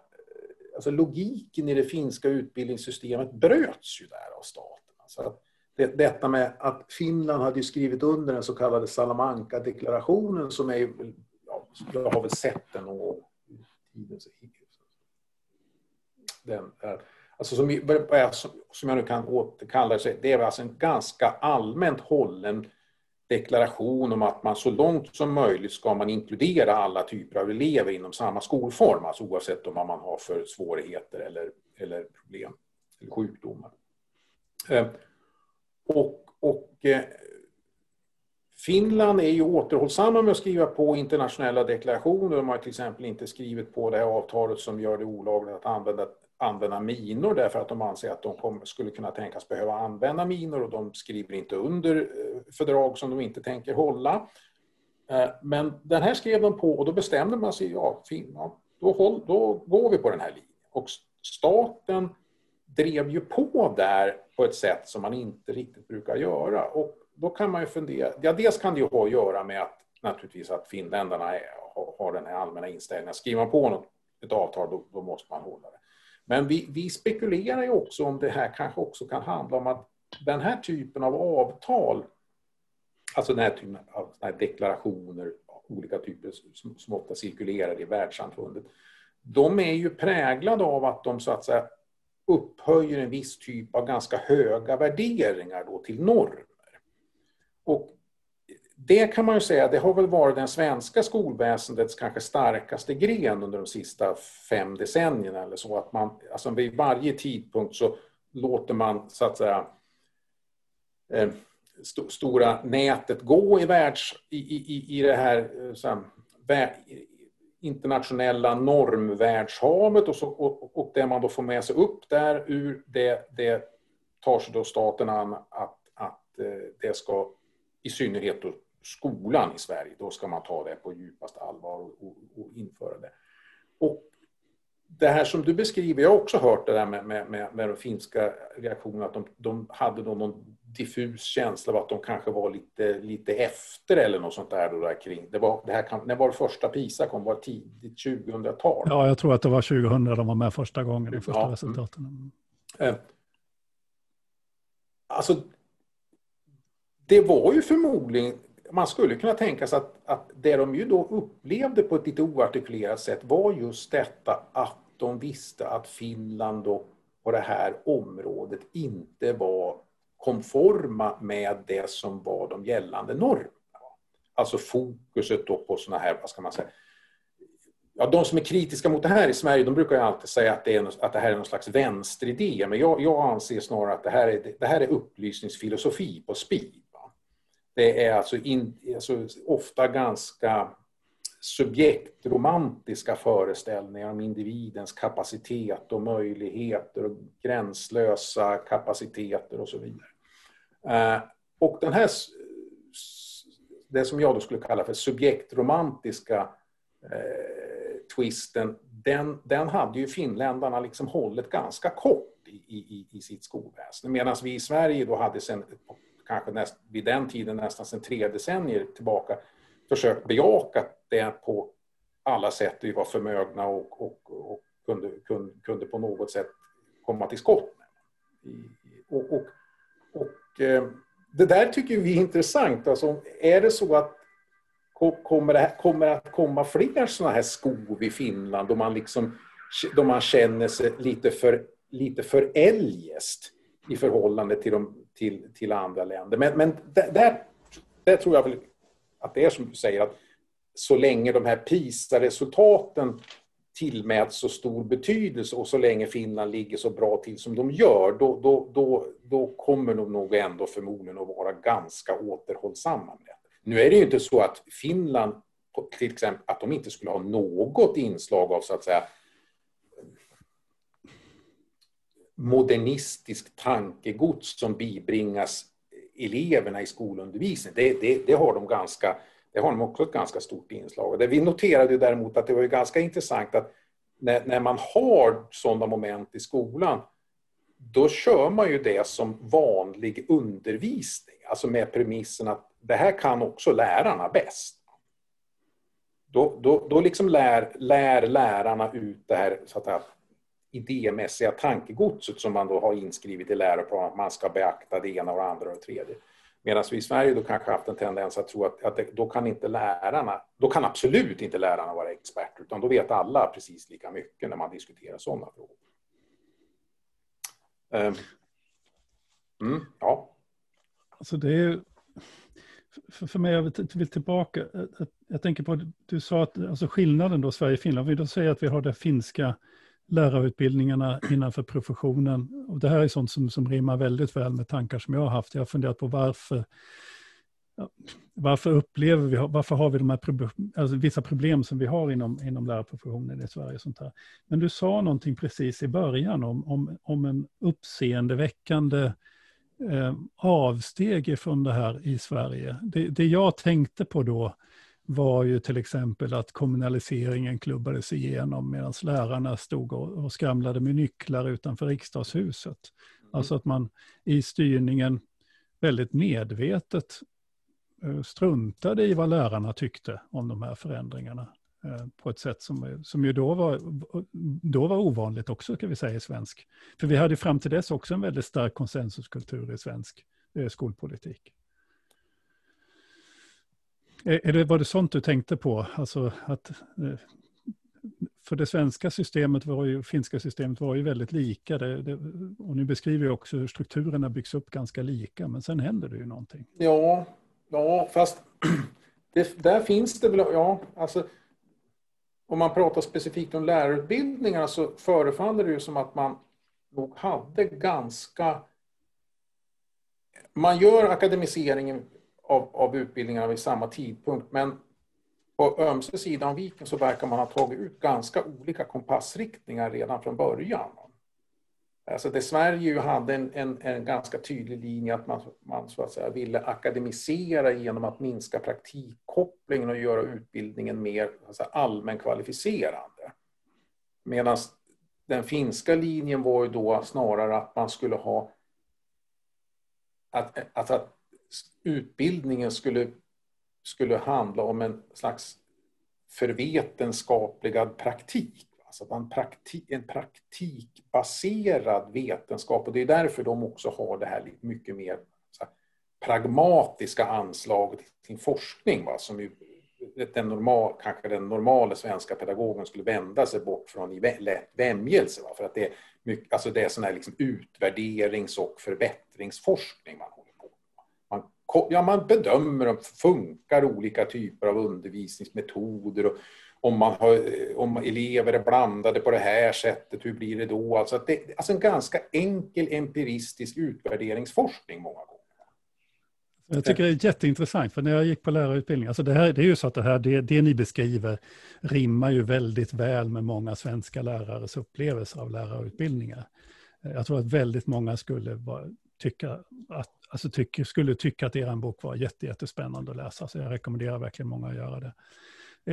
Alltså logiken i det finska utbildningssystemet bröts ju där av staten. Alltså det, detta med att Finland hade ju skrivit under den så kallade Salamanca-deklarationen som är ju, ja, jag har väl sett den någon tid. Den, alltså som, som jag nu kan återkalla sig, det är alltså en ganska allmänt hållen deklaration om att man så långt som möjligt ska man inkludera alla typer av elever inom samma skolform, alltså oavsett om man har för svårigheter eller, eller problem eller sjukdomar. Och, och Finland är ju återhållsamma med att skriva på internationella deklarationer. De har till exempel inte skrivit på det här avtalet som gör det olagligt att använda använda minor därför att de anser att de kommer, skulle kunna tänkas behöva använda minor och de skriver inte under fördrag som de inte tänker hålla. Men den här skrev de på och då bestämde man sig, ja, då, håll, då går vi på den här linjen. Och staten drev ju på där på ett sätt som man inte riktigt brukar göra. Och då kan man ju fundera, ja, dels kan det ju ha att göra med att naturligtvis att finländarna är, har den här allmänna inställningen. Skriver man på något, ett avtal då, då måste man hålla det. Men vi, vi spekulerar ju också om det här kanske också kan handla om att den här typen av avtal, alltså den här typen av här deklarationer, olika typer som, som ofta cirkulerar i världssamfundet, de är ju präglade av att de så att säga upphöjer en viss typ av ganska höga värderingar då till normer. Och det kan man ju säga, det har väl varit den svenska skolväsendets kanske starkaste gren under de sista fem decennierna eller så, att man, alltså vid varje tidpunkt så låter man så att säga st- stora nätet gå i världs, i, i, i det här, så här vär, internationella normvärldshavet och, så, och, och det man då får med sig upp där ur det, det tar sig då staten an att, att det ska i synnerhet då skolan i Sverige, då ska man ta det på djupaste allvar och, och, och införa det. Och det här som du beskriver, jag har också hört det där med, med, med de finska reaktionerna, att de, de hade någon diffus känsla av att de kanske var lite, lite efter eller något sånt där, då där kring. Det var, det här kan, när var det första PISA kom? Var det tidigt tjugohundratal? Ja, jag tror att det var tjugohundra de var med första gången, de första ja. resultaten. Mm. Alltså... Det var ju förmodligen, man skulle kunna tänka sig att, att det de ju då upplevde på ett lite oartikulerat sätt var just detta att de visste att Finland då på det här området inte var konforma med det som var de gällande normerna. Alltså fokuset då på såna här, vad ska man säga, ja, de som är kritiska mot det här i Sverige, de brukar ju alltid säga att det, är, att det här är någon slags vänsteridé. Men jag, jag anser snarare att det här är, det här är upplysningsfilosofi på speed. Va? Det är alltså, in, alltså ofta ganska subjektromantiska föreställningar om individens kapacitet och möjligheter och gränslösa kapaciteter och så vidare. Och den här, det som jag då skulle kalla för subjektromantiska eh, twisten, den, den hade ju finländarna liksom hållit ganska kort i, i, i sitt skolväsen. Medan vi i Sverige då hade sen, kanske näst, vid den tiden nästan sen tre decennier tillbaka, försökt bejaka det på alla sätt vi var förmögna och, och, och kunde, kunde, kunde på något sätt komma till skott. Och, och, och eh, det där tycker vi är intressant. Alltså, är det så att kommer det här, kommer att komma fler sådana här skov i Finland då man, liksom, då man känner sig lite för, lite för eljest i förhållande till, de, till, till andra länder. Men, men där, där tror jag väl att det är som du säger, att så länge de här PISA-resultaten tillmäts så stor betydelse och så länge Finland ligger så bra till som de gör, då, då, då, då kommer de nog ändå förmodligen att vara ganska återhållsamma med det. Nu är det ju inte så att Finland, till exempel, att de inte skulle ha något inslag av så att säga modernistisk tankegods som bibringas eleverna i skolundervisningen. Det, det, det har de ganska... Det har de också ett ganska stort inslag. Vi noterade däremot att det var ju ganska intressant att när, när man har sådana moment i skolan, då kör man ju det som vanlig undervisning. Alltså med premissen att det här kan också lärarna bäst. Då, då, då liksom lär, lär lärarna ut det här så att, att idémässiga tankegodset som man då har inskrivit i läroplanen att man ska beakta det ena och det andra och det tredje. Medan vi i Sverige då kanske haft en tendens att tro att, att det, då kan inte lärarna, då kan absolut inte lärarna vara experter, utan då vet alla precis lika mycket när man diskuterar sådana frågor. Mm, ja. Alltså det är, för, för mig, jag vill, vill tillbaka, jag, jag tänker på, du sa att alltså skillnaden då Sverige-Finland, vi då säger att vi har de finska lärarutbildningarna innanför professionen. Och det här är sånt som, som rimmar väldigt väl med tankar som jag har haft. Jag har funderat på varför varför upplever vi, varför har vi de här alltså vissa problem som vi har inom, inom lärarprofessionen i Sverige och sånt här. Men du sa någonting precis i början om, om, om en uppseendeväckande eh, avsteg från det här i Sverige. Det, det jag tänkte på då var ju till exempel att kommunaliseringen klubbades igenom medan lärarna stod och skramlade med nycklar utanför riksdagshuset. Alltså att man i styrningen väldigt medvetet struntade i vad lärarna tyckte om de här förändringarna på ett sätt som, som ju då var, då var ovanligt också, kan vi säga, i svensk. För vi hade fram till dess också en väldigt stark konsensuskultur i svensk skolpolitik. Är det, var det sånt du tänkte på? Alltså att, för det svenska systemet var ju, finska systemet var ju väldigt lika. Det, det, och nu beskriver jag också hur strukturerna byggs upp ganska lika. Men sen händer det ju någonting. Ja, ja fast det, där finns det väl... Ja, alltså, om man pratar specifikt om lärarutbildningar så förefaller det ju som att man nog hade ganska... Man gör akademiseringen... Av, av utbildningarna vid samma tidpunkt, men på ömse sidan av viken så verkar man ha tagit ut ganska olika kompassriktningar redan från början. Alltså det Sverige ju hade en, en, en ganska tydlig linje att man, man så att säga ville akademisera genom att minska praktikkopplingen och göra utbildningen mer alltså allmän kvalificerande. Medan den finska linjen var ju då snarare att man skulle ha att, att, att utbildningen skulle, skulle handla om en slags förvetenskapligad praktik. Alltså en, praktik, en praktikbaserad vetenskap. Och det är därför de också har det här mycket mer så här, pragmatiska anslaget till forskning. Va? Som ju, den normal, kanske den normala svenska pedagogen skulle vända sig bort från i lätt vämjelse. Va? För att det är, mycket, alltså det är sån här liksom utvärderings- och förbättringsforskning man håller på. Man Ja, man bedömer om funkar olika typer av undervisningsmetoder och om, man har, om elever är blandade på det här sättet, hur blir det då? Alltså, att det, alltså en ganska enkel empiristisk utvärderingsforskning många gånger. Jag tycker det är jätteintressant, för när jag gick på lärarutbildning, alltså det, här, det är ju så att det här, det, det ni beskriver rimmar ju väldigt väl med många svenska lärares upplevelser av lärarutbildningar. Jag tror att väldigt många skulle vara... Tycka att, alltså tyck, skulle tycka att er bok var jätte, jättespännande att läsa. Så jag rekommenderar verkligen många att göra det.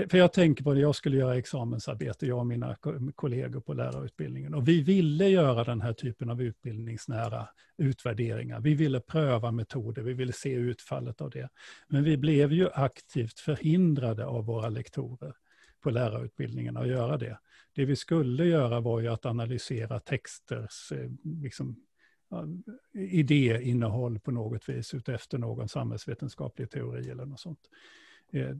För jag tänker på det, jag skulle göra examensarbete, jag och mina kollegor på lärarutbildningen. Och vi ville göra den här typen av utbildningsnära utvärderingar. Vi ville pröva metoder, vi ville se utfallet av det. Men vi blev ju aktivt förhindrade av våra lektorer på lärarutbildningen att göra det. Det vi skulle göra var ju att analysera texters liksom, idéinnehåll på något vis utefter någon samhällsvetenskaplig teori eller något sånt.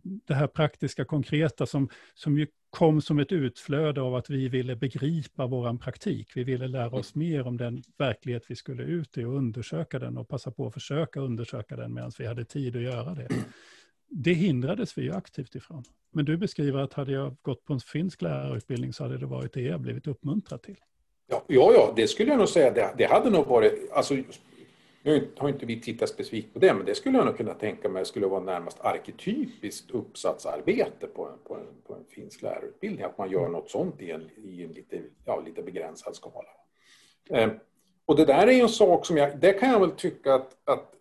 Det här praktiska, konkreta som, som ju kom som ett utflöde av att vi ville begripa vår praktik. Vi ville lära oss mer om den verklighet vi skulle ut i och undersöka den och passa på att försöka undersöka den medan vi hade tid att göra det. Det hindrades vi ju aktivt ifrån. Men du beskriver att hade jag gått på en finsk lärarutbildning så hade det varit det jag blivit uppmuntrad till. Ja, ja, ja det skulle jag nog säga. Det, det hade nog varit... Alltså, nu har inte vi tittat specifikt på det, men det skulle jag nog kunna tänka mig skulle vara närmast arketypiskt uppsatsarbete på en, på en, på en finsk lärarutbildning. Att man gör något sånt i en, i en lite, ja, lite begränsad skala. Eh, och det där är ju en sak som jag... Det kan jag väl tycka att... att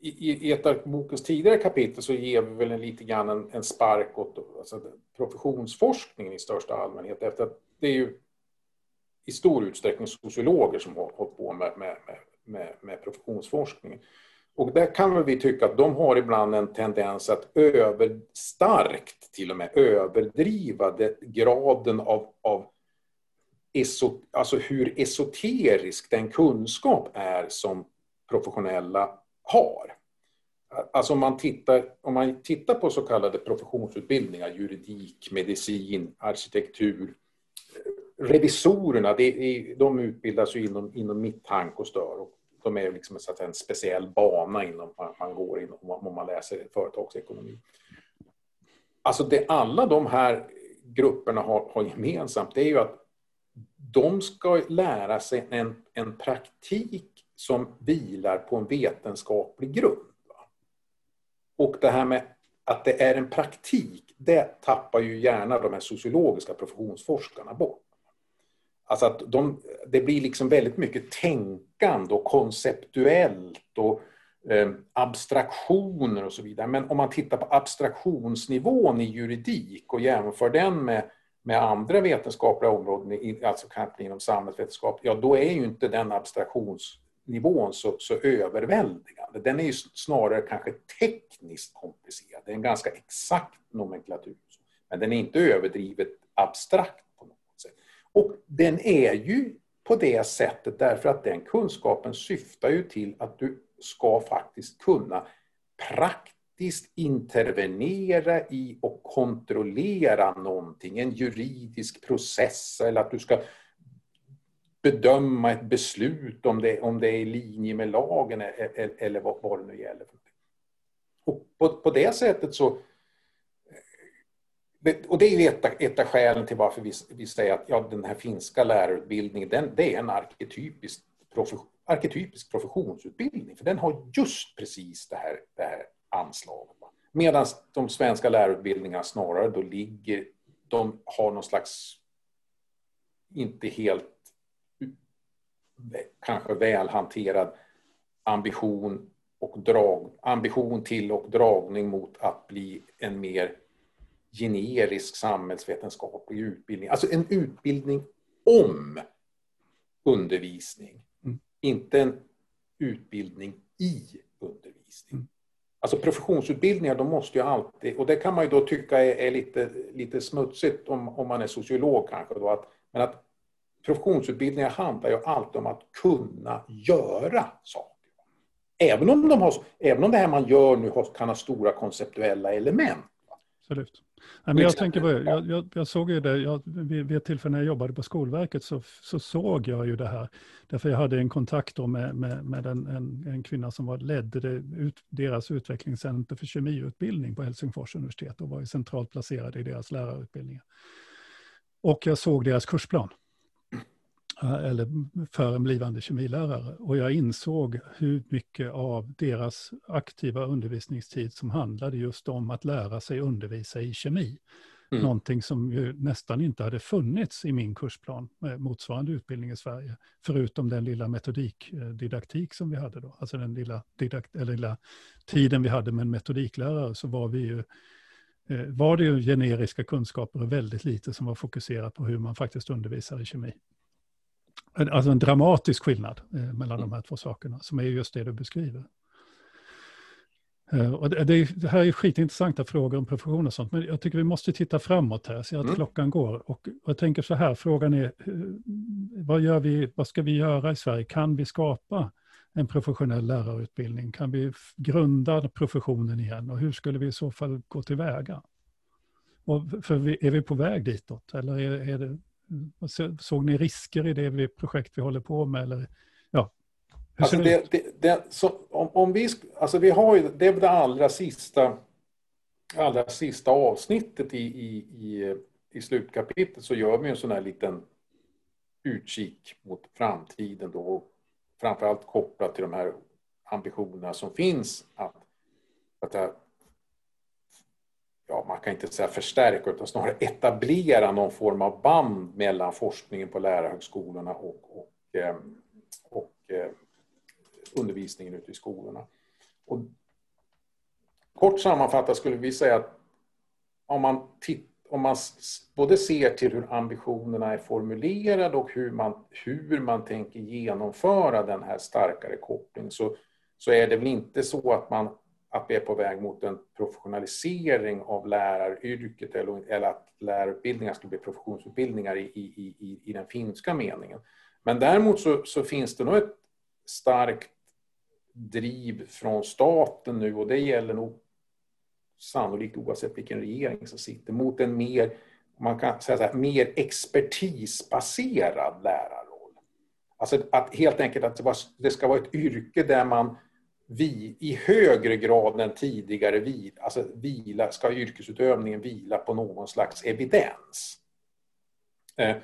I, i ett av bokens tidigare kapitel så ger vi väl en, lite grann en, en spark åt alltså professionsforskningen i största allmänhet. Efter att det är ju i stor utsträckning sociologer som har hållit på med, med, med, med professionsforskningen. Och där kan väl vi tycka att de har ibland en tendens att över, starkt till och med överdriva det, graden av, av esot, alltså hur esoterisk den kunskap är som professionella har. Alltså om man tittar, om man tittar på så kallade professionsutbildningar, juridik, medicin, arkitektur, revisorerna, det är, de utbildas ju inom, inom mitttank och stör. Och de är liksom så att en speciell bana inom man, man går inom om man läser företagsekonomi. Alltså det alla de här grupperna har, har gemensamt, det är ju att de ska lära sig en, en praktik som vilar på en vetenskaplig grund. Och det här med att det är en praktik, det tappar ju gärna de här sociologiska professionsforskarna bort. Alltså att de, det blir liksom väldigt mycket tänkande och konceptuellt och eh, abstraktioner och så vidare. Men om man tittar på abstraktionsnivån i juridik och jämför den med med andra vetenskapliga områden, alltså kanske inom samhällsvetenskap, ja då är ju inte den abstraktionsnivån så, så överväldigande. Den är ju snarare kanske tekniskt komplicerad. Det är en ganska exakt nomenklatur. Men den är inte överdrivet abstrakt på något sätt. Och den är ju på det sättet därför att den kunskapen syftar ju till att du ska faktiskt kunna praktiskt intervenera i och kontrollera någonting, en juridisk process eller att du ska bedöma ett beslut om det, om det är i linje med lagen eller, eller vad det nu gäller. Och på, på det sättet så, och det är ju ett, ett av skälen till varför vi, vi säger att ja, den här finska lärarutbildningen den, det är en arketypisk, profession, arketypisk professionsutbildning för den har just precis det här, det här anslagen. Medan de svenska lärarutbildningarna snarare då ligger, de har någon slags inte helt kanske välhanterad ambition och drag, ambition till och dragning mot att bli en mer generisk samhällsvetenskaplig utbildning. Alltså en utbildning om undervisning. Mm. Inte en utbildning i undervisning. Mm. Alltså professionsutbildningar, de måste ju alltid, och det kan man ju då tycka är, är lite, lite smutsigt om, om man är sociolog kanske då, att, men att professionsutbildningar handlar ju alltid om att kunna göra saker. Även om, de har, även om det här man gör nu har, kan ha stora konceptuella element. Absolut. Nej, men jag, tänker på, jag, jag, jag såg ju det, jag, vid ett tillfälle när jag jobbade på Skolverket så, så såg jag ju det här. Därför jag hade en kontakt då med, med, med en, en, en kvinna som var, ledde det, ut, deras utvecklingscenter för kemiutbildning på Helsingfors universitet och var ju centralt placerad i deras lärarutbildningar. Och jag såg deras kursplan. Eller för en blivande kemilärare. Och jag insåg hur mycket av deras aktiva undervisningstid som handlade just om att lära sig undervisa i kemi. Mm. Någonting som ju nästan inte hade funnits i min kursplan med motsvarande utbildning i Sverige. Förutom den lilla metodikdidaktik som vi hade då. Alltså den lilla, didakt, eller lilla tiden vi hade med en metodiklärare så var vi ju var det ju generiska kunskaper och väldigt lite som var fokuserat på hur man faktiskt undervisar i kemi. Alltså en dramatisk skillnad mellan de här två sakerna, som är just det du beskriver. Och det, är, det här är skitintressanta frågor om profession och sånt, men jag tycker vi måste titta framåt här, se att mm. klockan går. Och jag tänker så här, frågan är, vad gör vi, vad ska vi göra i Sverige? Kan vi skapa en professionell lärarutbildning? Kan vi grunda professionen igen? Och hur skulle vi i så fall gå tillväga? Och för är vi på väg ditåt? Eller är, är det, såg ni risker i det projekt vi håller på med? Eller, ja. Alltså det, det, det, så om, om vi, alltså vi har ju, det är det allra sista, allra sista avsnittet i, i, i, i slutkapitlet, så gör vi en sån här liten utkik mot framtiden då. Framförallt kopplat till de här ambitionerna som finns att, att här, ja, man kan inte säga förstärka utan snarare etablera någon form av band mellan forskningen på lärarhögskolorna och, och, och, och undervisningen ute i skolorna. Och kort sammanfattat skulle vi säga att om man, titt, om man både ser till hur ambitionerna är formulerade och hur man, hur man tänker genomföra den här starkare kopplingen, så, så är det väl inte så att man att vi är på väg mot en professionalisering av läraryrket eller, eller att lärarutbildningar ska bli professionsutbildningar i, i, i, i den finska meningen. Men däremot så, så finns det nog ett starkt driv från staten nu, och det gäller nog sannolikt oavsett vilken regering som sitter, mot en mer, man kan säga så här, mer expertisbaserad lärarroll. Alltså att helt enkelt att det ska vara ett yrke där man vi, i högre grad än tidigare vid, alltså vila, ska yrkesutövningen vila på någon slags evidens. Eh,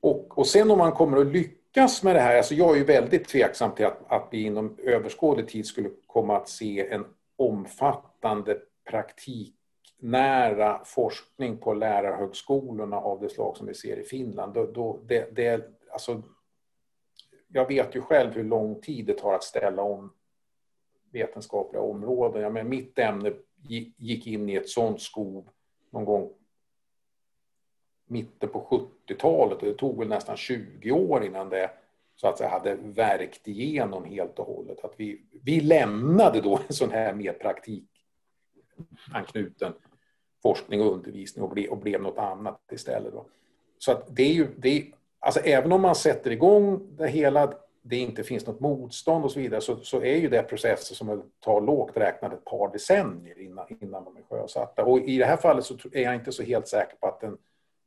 och, och sen om man kommer att lyckas med det här, alltså jag är ju väldigt tveksam till att, att vi inom överskådlig tid skulle komma att se en omfattande praktiknära forskning på lärarhögskolorna av det slag som vi ser i Finland. Då, då, det, det, alltså, jag vet ju själv hur lång tid det tar att ställa om vetenskapliga områden. Ja, men mitt ämne gick in i ett sånt skov någon gång mitten på sjuttiotalet. Och det tog väl nästan tjugo år innan det så att säga hade verkt igenom helt och hållet. Att vi, vi lämnade då en sån här mer praktikanknuten forskning och undervisning och, ble, och blev något annat istället då. Så att det är ju... Det är, alltså även om man sätter igång det hela, det inte finns något motstånd och så vidare, så, så är ju det processer som tar lågt räknat ett par decennier innan, innan de är sjösatta. Och i det här fallet så är jag inte så helt säker på att den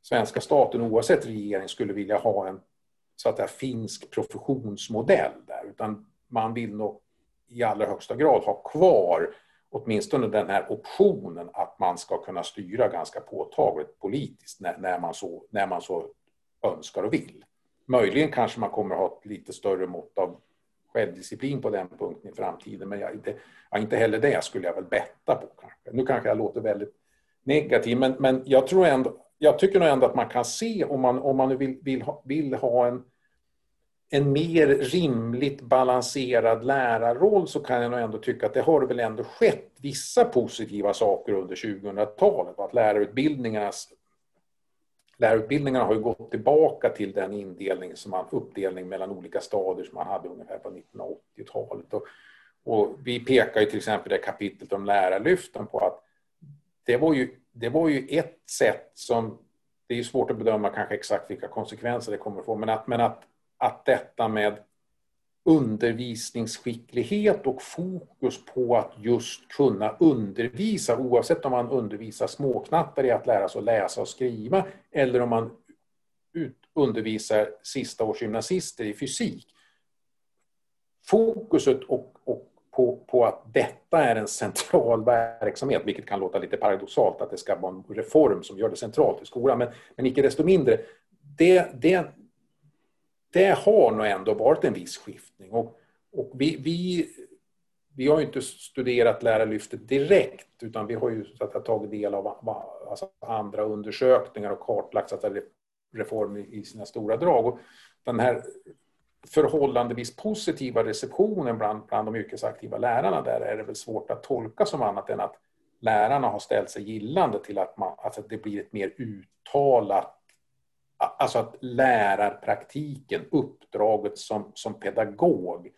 svenska staten oavsett regering skulle vilja ha en så att det är finsk professionsmodell där, utan man vill nog i allra högsta grad ha kvar åtminstone den här optionen att man ska kunna styra ganska påtagligt politiskt när, när man så, när man så önskar och vill. Möjligen kanske man kommer att ha ett lite större mått av självdisciplin på den punkten i framtiden, men jag, det, ja, inte heller det skulle jag väl betta på kanske. Nu kanske jag låter väldigt negativ, men, men jag tror ändå, jag tycker nog ändå att man kan se om man, om man nu vill, vill ha, vill ha en, en mer rimligt balanserad lärarroll, så kan jag nog ändå tycka att det har väl ändå skett vissa positiva saker under tjugohundratalet, att lärarutbildningarnas Lärarutbildningarna har ju gått tillbaka till den indelning som man, uppdelning mellan olika stadier som man hade ungefär på nittonhundraåttiotalet. Och, och vi pekar ju till exempel det kapitlet om lärarlyften på att det var ju, det var ju ett sätt som, det är ju svårt att bedöma kanske exakt vilka konsekvenser det kommer att få, men att, men att, att detta med undervisningsskicklighet och fokus på att just kunna undervisa, oavsett om man undervisar småknattar i att lära sig att läsa och skriva eller om man undervisar sista års gymnasister i fysik. Fokuset och, och på, på att detta är en central verksamhet, vilket kan låta lite paradoxalt att det ska vara en reform som gör det centralt i skolan, men, men icke desto mindre, det, det Det har nog ändå varit en viss skiftning. Och, och vi, vi, vi har ju inte studerat lärarlyftet direkt, utan vi har ju så att, tagit del av alltså, andra undersökningar och kartlagt så att, reformer i sina stora drag. Och den här förhållandevis positiva receptionen bland, bland de yrkesaktiva lärarna där är det väl svårt att tolka som annat än att lärarna har ställt sig gillande till att, man, alltså att det blir ett mer uttalat, alltså att lärarpraktiken, uppdraget som, som pedagog,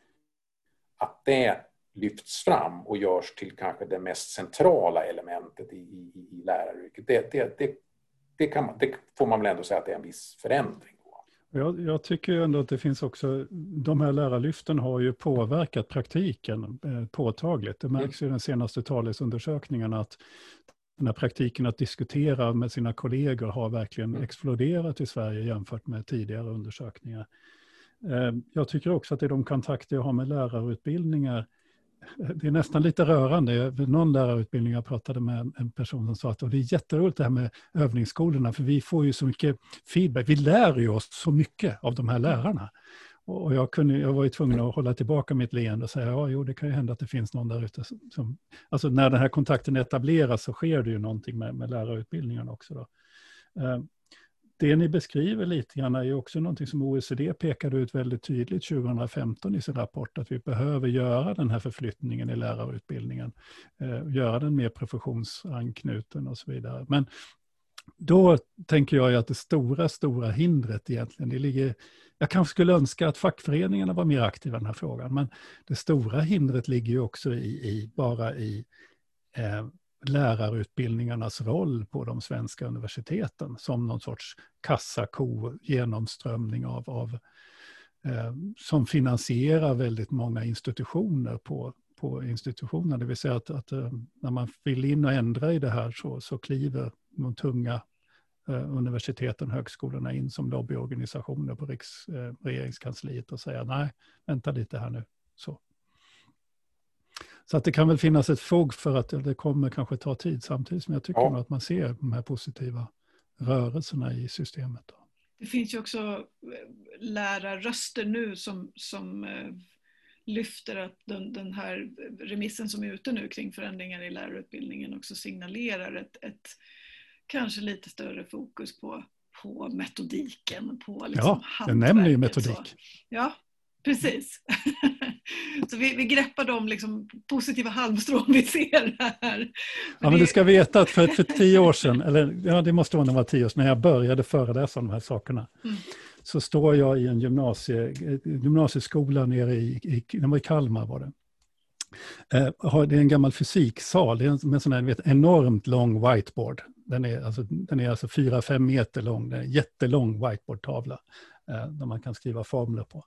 att det lyfts fram och görs till kanske det mest centrala elementet i, i, i läraryrket. Det, det, det, det, kan man, det får man väl ändå säga att det är en viss förändring. Jag, jag tycker ju ändå att det finns också, de här lärarlyften har ju påverkat praktiken eh, påtagligt. Det märks ju i den senaste talsundersökningen att den här praktiken att diskutera med sina kollegor har verkligen mm. exploderat i Sverige jämfört med tidigare undersökningar. Eh, jag tycker också att i de kontakter jag har med lärarutbildningar, det är nästan lite rörande. Någon lärarutbildning jag pratade med en person som sa att det är jätteroligt det här med övningsskolorna, för vi får ju så mycket feedback. Vi lär ju oss så mycket av de här lärarna. Och jag, kunde, jag var ju tvungen att hålla tillbaka mitt leende och säga, ja jo, det kan ju hända att det finns någon där ute. Som, alltså när den här kontakten etableras så sker det ju någonting med, med lärarutbildningen också då. Det ni beskriver lite grann är ju också någonting som O E C D pekade ut väldigt tydligt tjugo femton i sin rapport, att vi behöver göra den här förflyttningen i lärarutbildningen, eh, göra den mer professionsanknuten och så vidare. Men då tänker jag ju att det stora, stora hindret egentligen, det ligger, jag kanske skulle önska att fackföreningarna var mer aktiva i den här frågan, men det stora hindret ligger ju också i, i bara i eh, lärarutbildningarnas roll på de svenska universiteten som någon sorts kassako, genomströmning av, av eh, som finansierar väldigt många institutioner på, på institutionerna. Det vill säga att, att eh, när man vill in och ändra i det här så, så kliver de tunga eh, universiteten och högskolorna in som lobbyorganisationer på riks, eh, regeringskansliet och säger nej, vänta lite här nu. Så. Så att det kan väl finnas ett fog för att det kommer kanske ta tid, samtidigt som jag tycker ja. att man ser de här positiva rörelserna i systemet. Då. Det finns ju också lärarröster nu som, som lyfter att den, den här remissen som är ute nu kring förändringar i lärarutbildningen också signalerar ett, ett kanske lite större fokus på, på metodiken. På liksom ja, det nämner ju metodik. Så. Ja, precis. Så vi, vi greppar de liksom positiva halmstrån vi ser här. Ja, men du ska veta att för, för tio år sedan, eller ja, det måste vara tio år sedan, när jag började föreläsa de här sakerna, mm. så står jag i en gymnasie, gymnasieskola nere i, i, i Kalmar var det. Eh, det är en gammal fysiksal, det är en, med en sån här, vet, enormt lång whiteboard. Den är alltså, den är alltså fyra, fem meter lång, det är en jättelång whiteboardtavla eh, där man kan skriva formler på.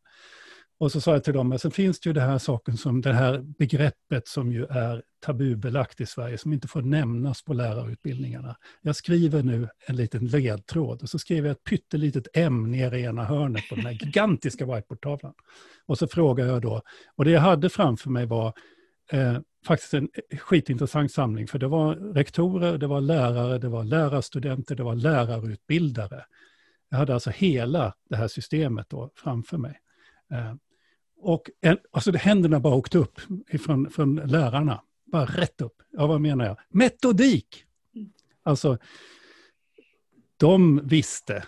Och så sa jag till dem, men sen finns det ju det här saken som det här begreppet som ju är tabubelagt i Sverige, som inte får nämnas på lärarutbildningarna. Jag skriver nu en liten ledtråd och så skriver jag ett pyttelitet M nere i ena hörnet på den här gigantiska whiteboardtavlan. Och så frågar jag då, och det jag hade framför mig var eh, faktiskt en skitintressant samling, för det var rektorer, det var lärare, det var lärarstudenter, det var lärarutbildare. Jag hade alltså hela det här systemet då framför mig. Eh, Och en, alltså händerna bara åkte upp ifrån, från lärarna. Bara rätt upp. Ja, vad menar jag? Metodik! Alltså, de visste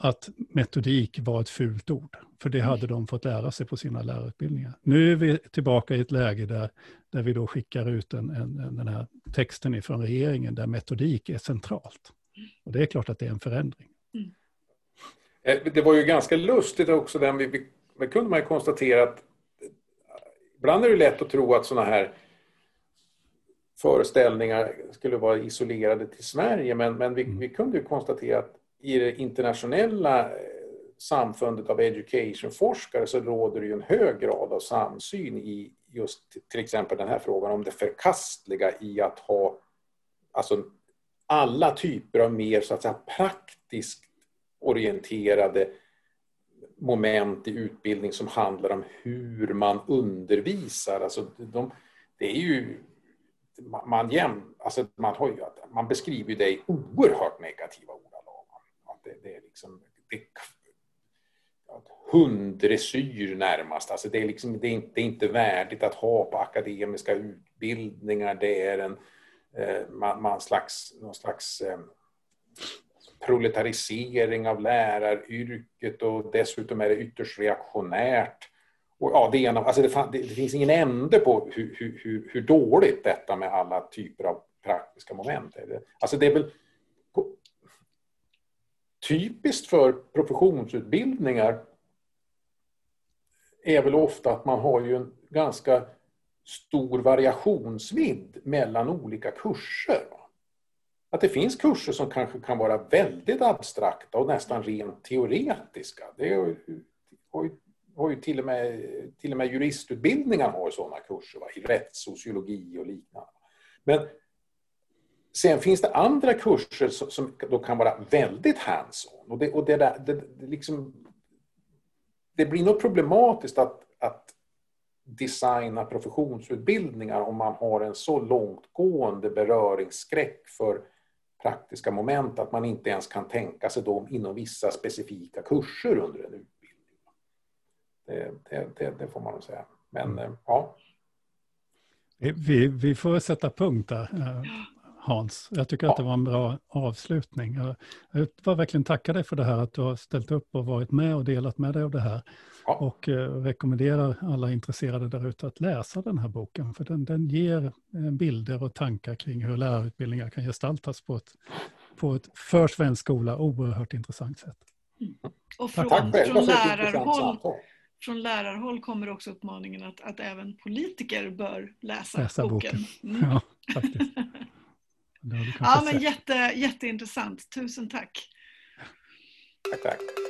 att metodik var ett fult ord. För det hade de fått lära sig på sina lärarutbildningar. Nu är vi tillbaka i ett läge där, där vi då skickar ut en, en, en, den här texten ifrån regeringen där metodik är centralt. Och det är klart att det är en förändring. Mm. Det var ju ganska lustigt också den vi... Men kunde man ju konstatera att ibland är det lätt att tro att sådana här föreställningar skulle vara isolerade till Sverige. Men, men vi, vi kunde ju konstatera att i det internationella samfundet av education-forskare så råder det ju en hög grad av samsyn i just till exempel den här frågan om det förkastliga i att ha alltså, alla typer av mer så att säga, praktiskt orienterade moment i utbildning som handlar om hur man undervisar. Alltså de, det är ju man jäm, alltså man har ju att man beskriver det i oerhört negativa ordalag. Att det, det är liksom det, hundresyr närmast. Alltså det är liksom det är inte, det är inte värdigt att ha på akademiska utbildningar. Det är en man, man slags någon slags proletarisering av läraryrket och dessutom är det ytterst reaktionärt. Och ja, det, ena, alltså det, det finns ingen ände på hur, hur, hur dåligt detta med alla typer av praktiska moment. Alltså det är väl typiskt för professionsutbildningar är väl ofta att man har ju en ganska stor variationsvidd mellan olika kurser. Att det finns kurser som kanske kan vara väldigt abstrakta och nästan rent teoretiska. Det är, har, ju, har ju till och med, till och med juristutbildningar har sådana kurser, va? I rätt, sociologi och liknande. Men sen finns det andra kurser som, som då kan vara väldigt hands-on. Och det, och det, där, det, det, liksom, det blir nog problematiskt att, att designa professionsutbildningar om man har en så långtgående beröringsskräck för praktiska moment att man inte ens kan tänka sig dem inom vissa specifika kurser under en utbildning. Det, det, det, det får man nog säga. Men mm. ja. Vi, vi får sätta punkt där, Hans. Jag tycker ja. att det var en bra avslutning. Jag vill verkligen tacka dig för det här, att du har ställt upp och varit med och delat med dig av det här. Ja. Och eh, rekommenderar alla intresserade där ute att läsa den här boken. För den, den ger eh, bilder och tankar kring hur lärarutbildningar kan gestaltas på ett, på ett för svensk skola oerhört intressant sätt. Mm. Och från, Tack. Tack. från, lärarhåll, från lärarhåll kommer också uppmaningen att, att även politiker bör läsa, läsa boken. boken. Mm. Ja, faktiskt. Ja, men jätte, jätteintressant. Tusen tack. Tack, tack.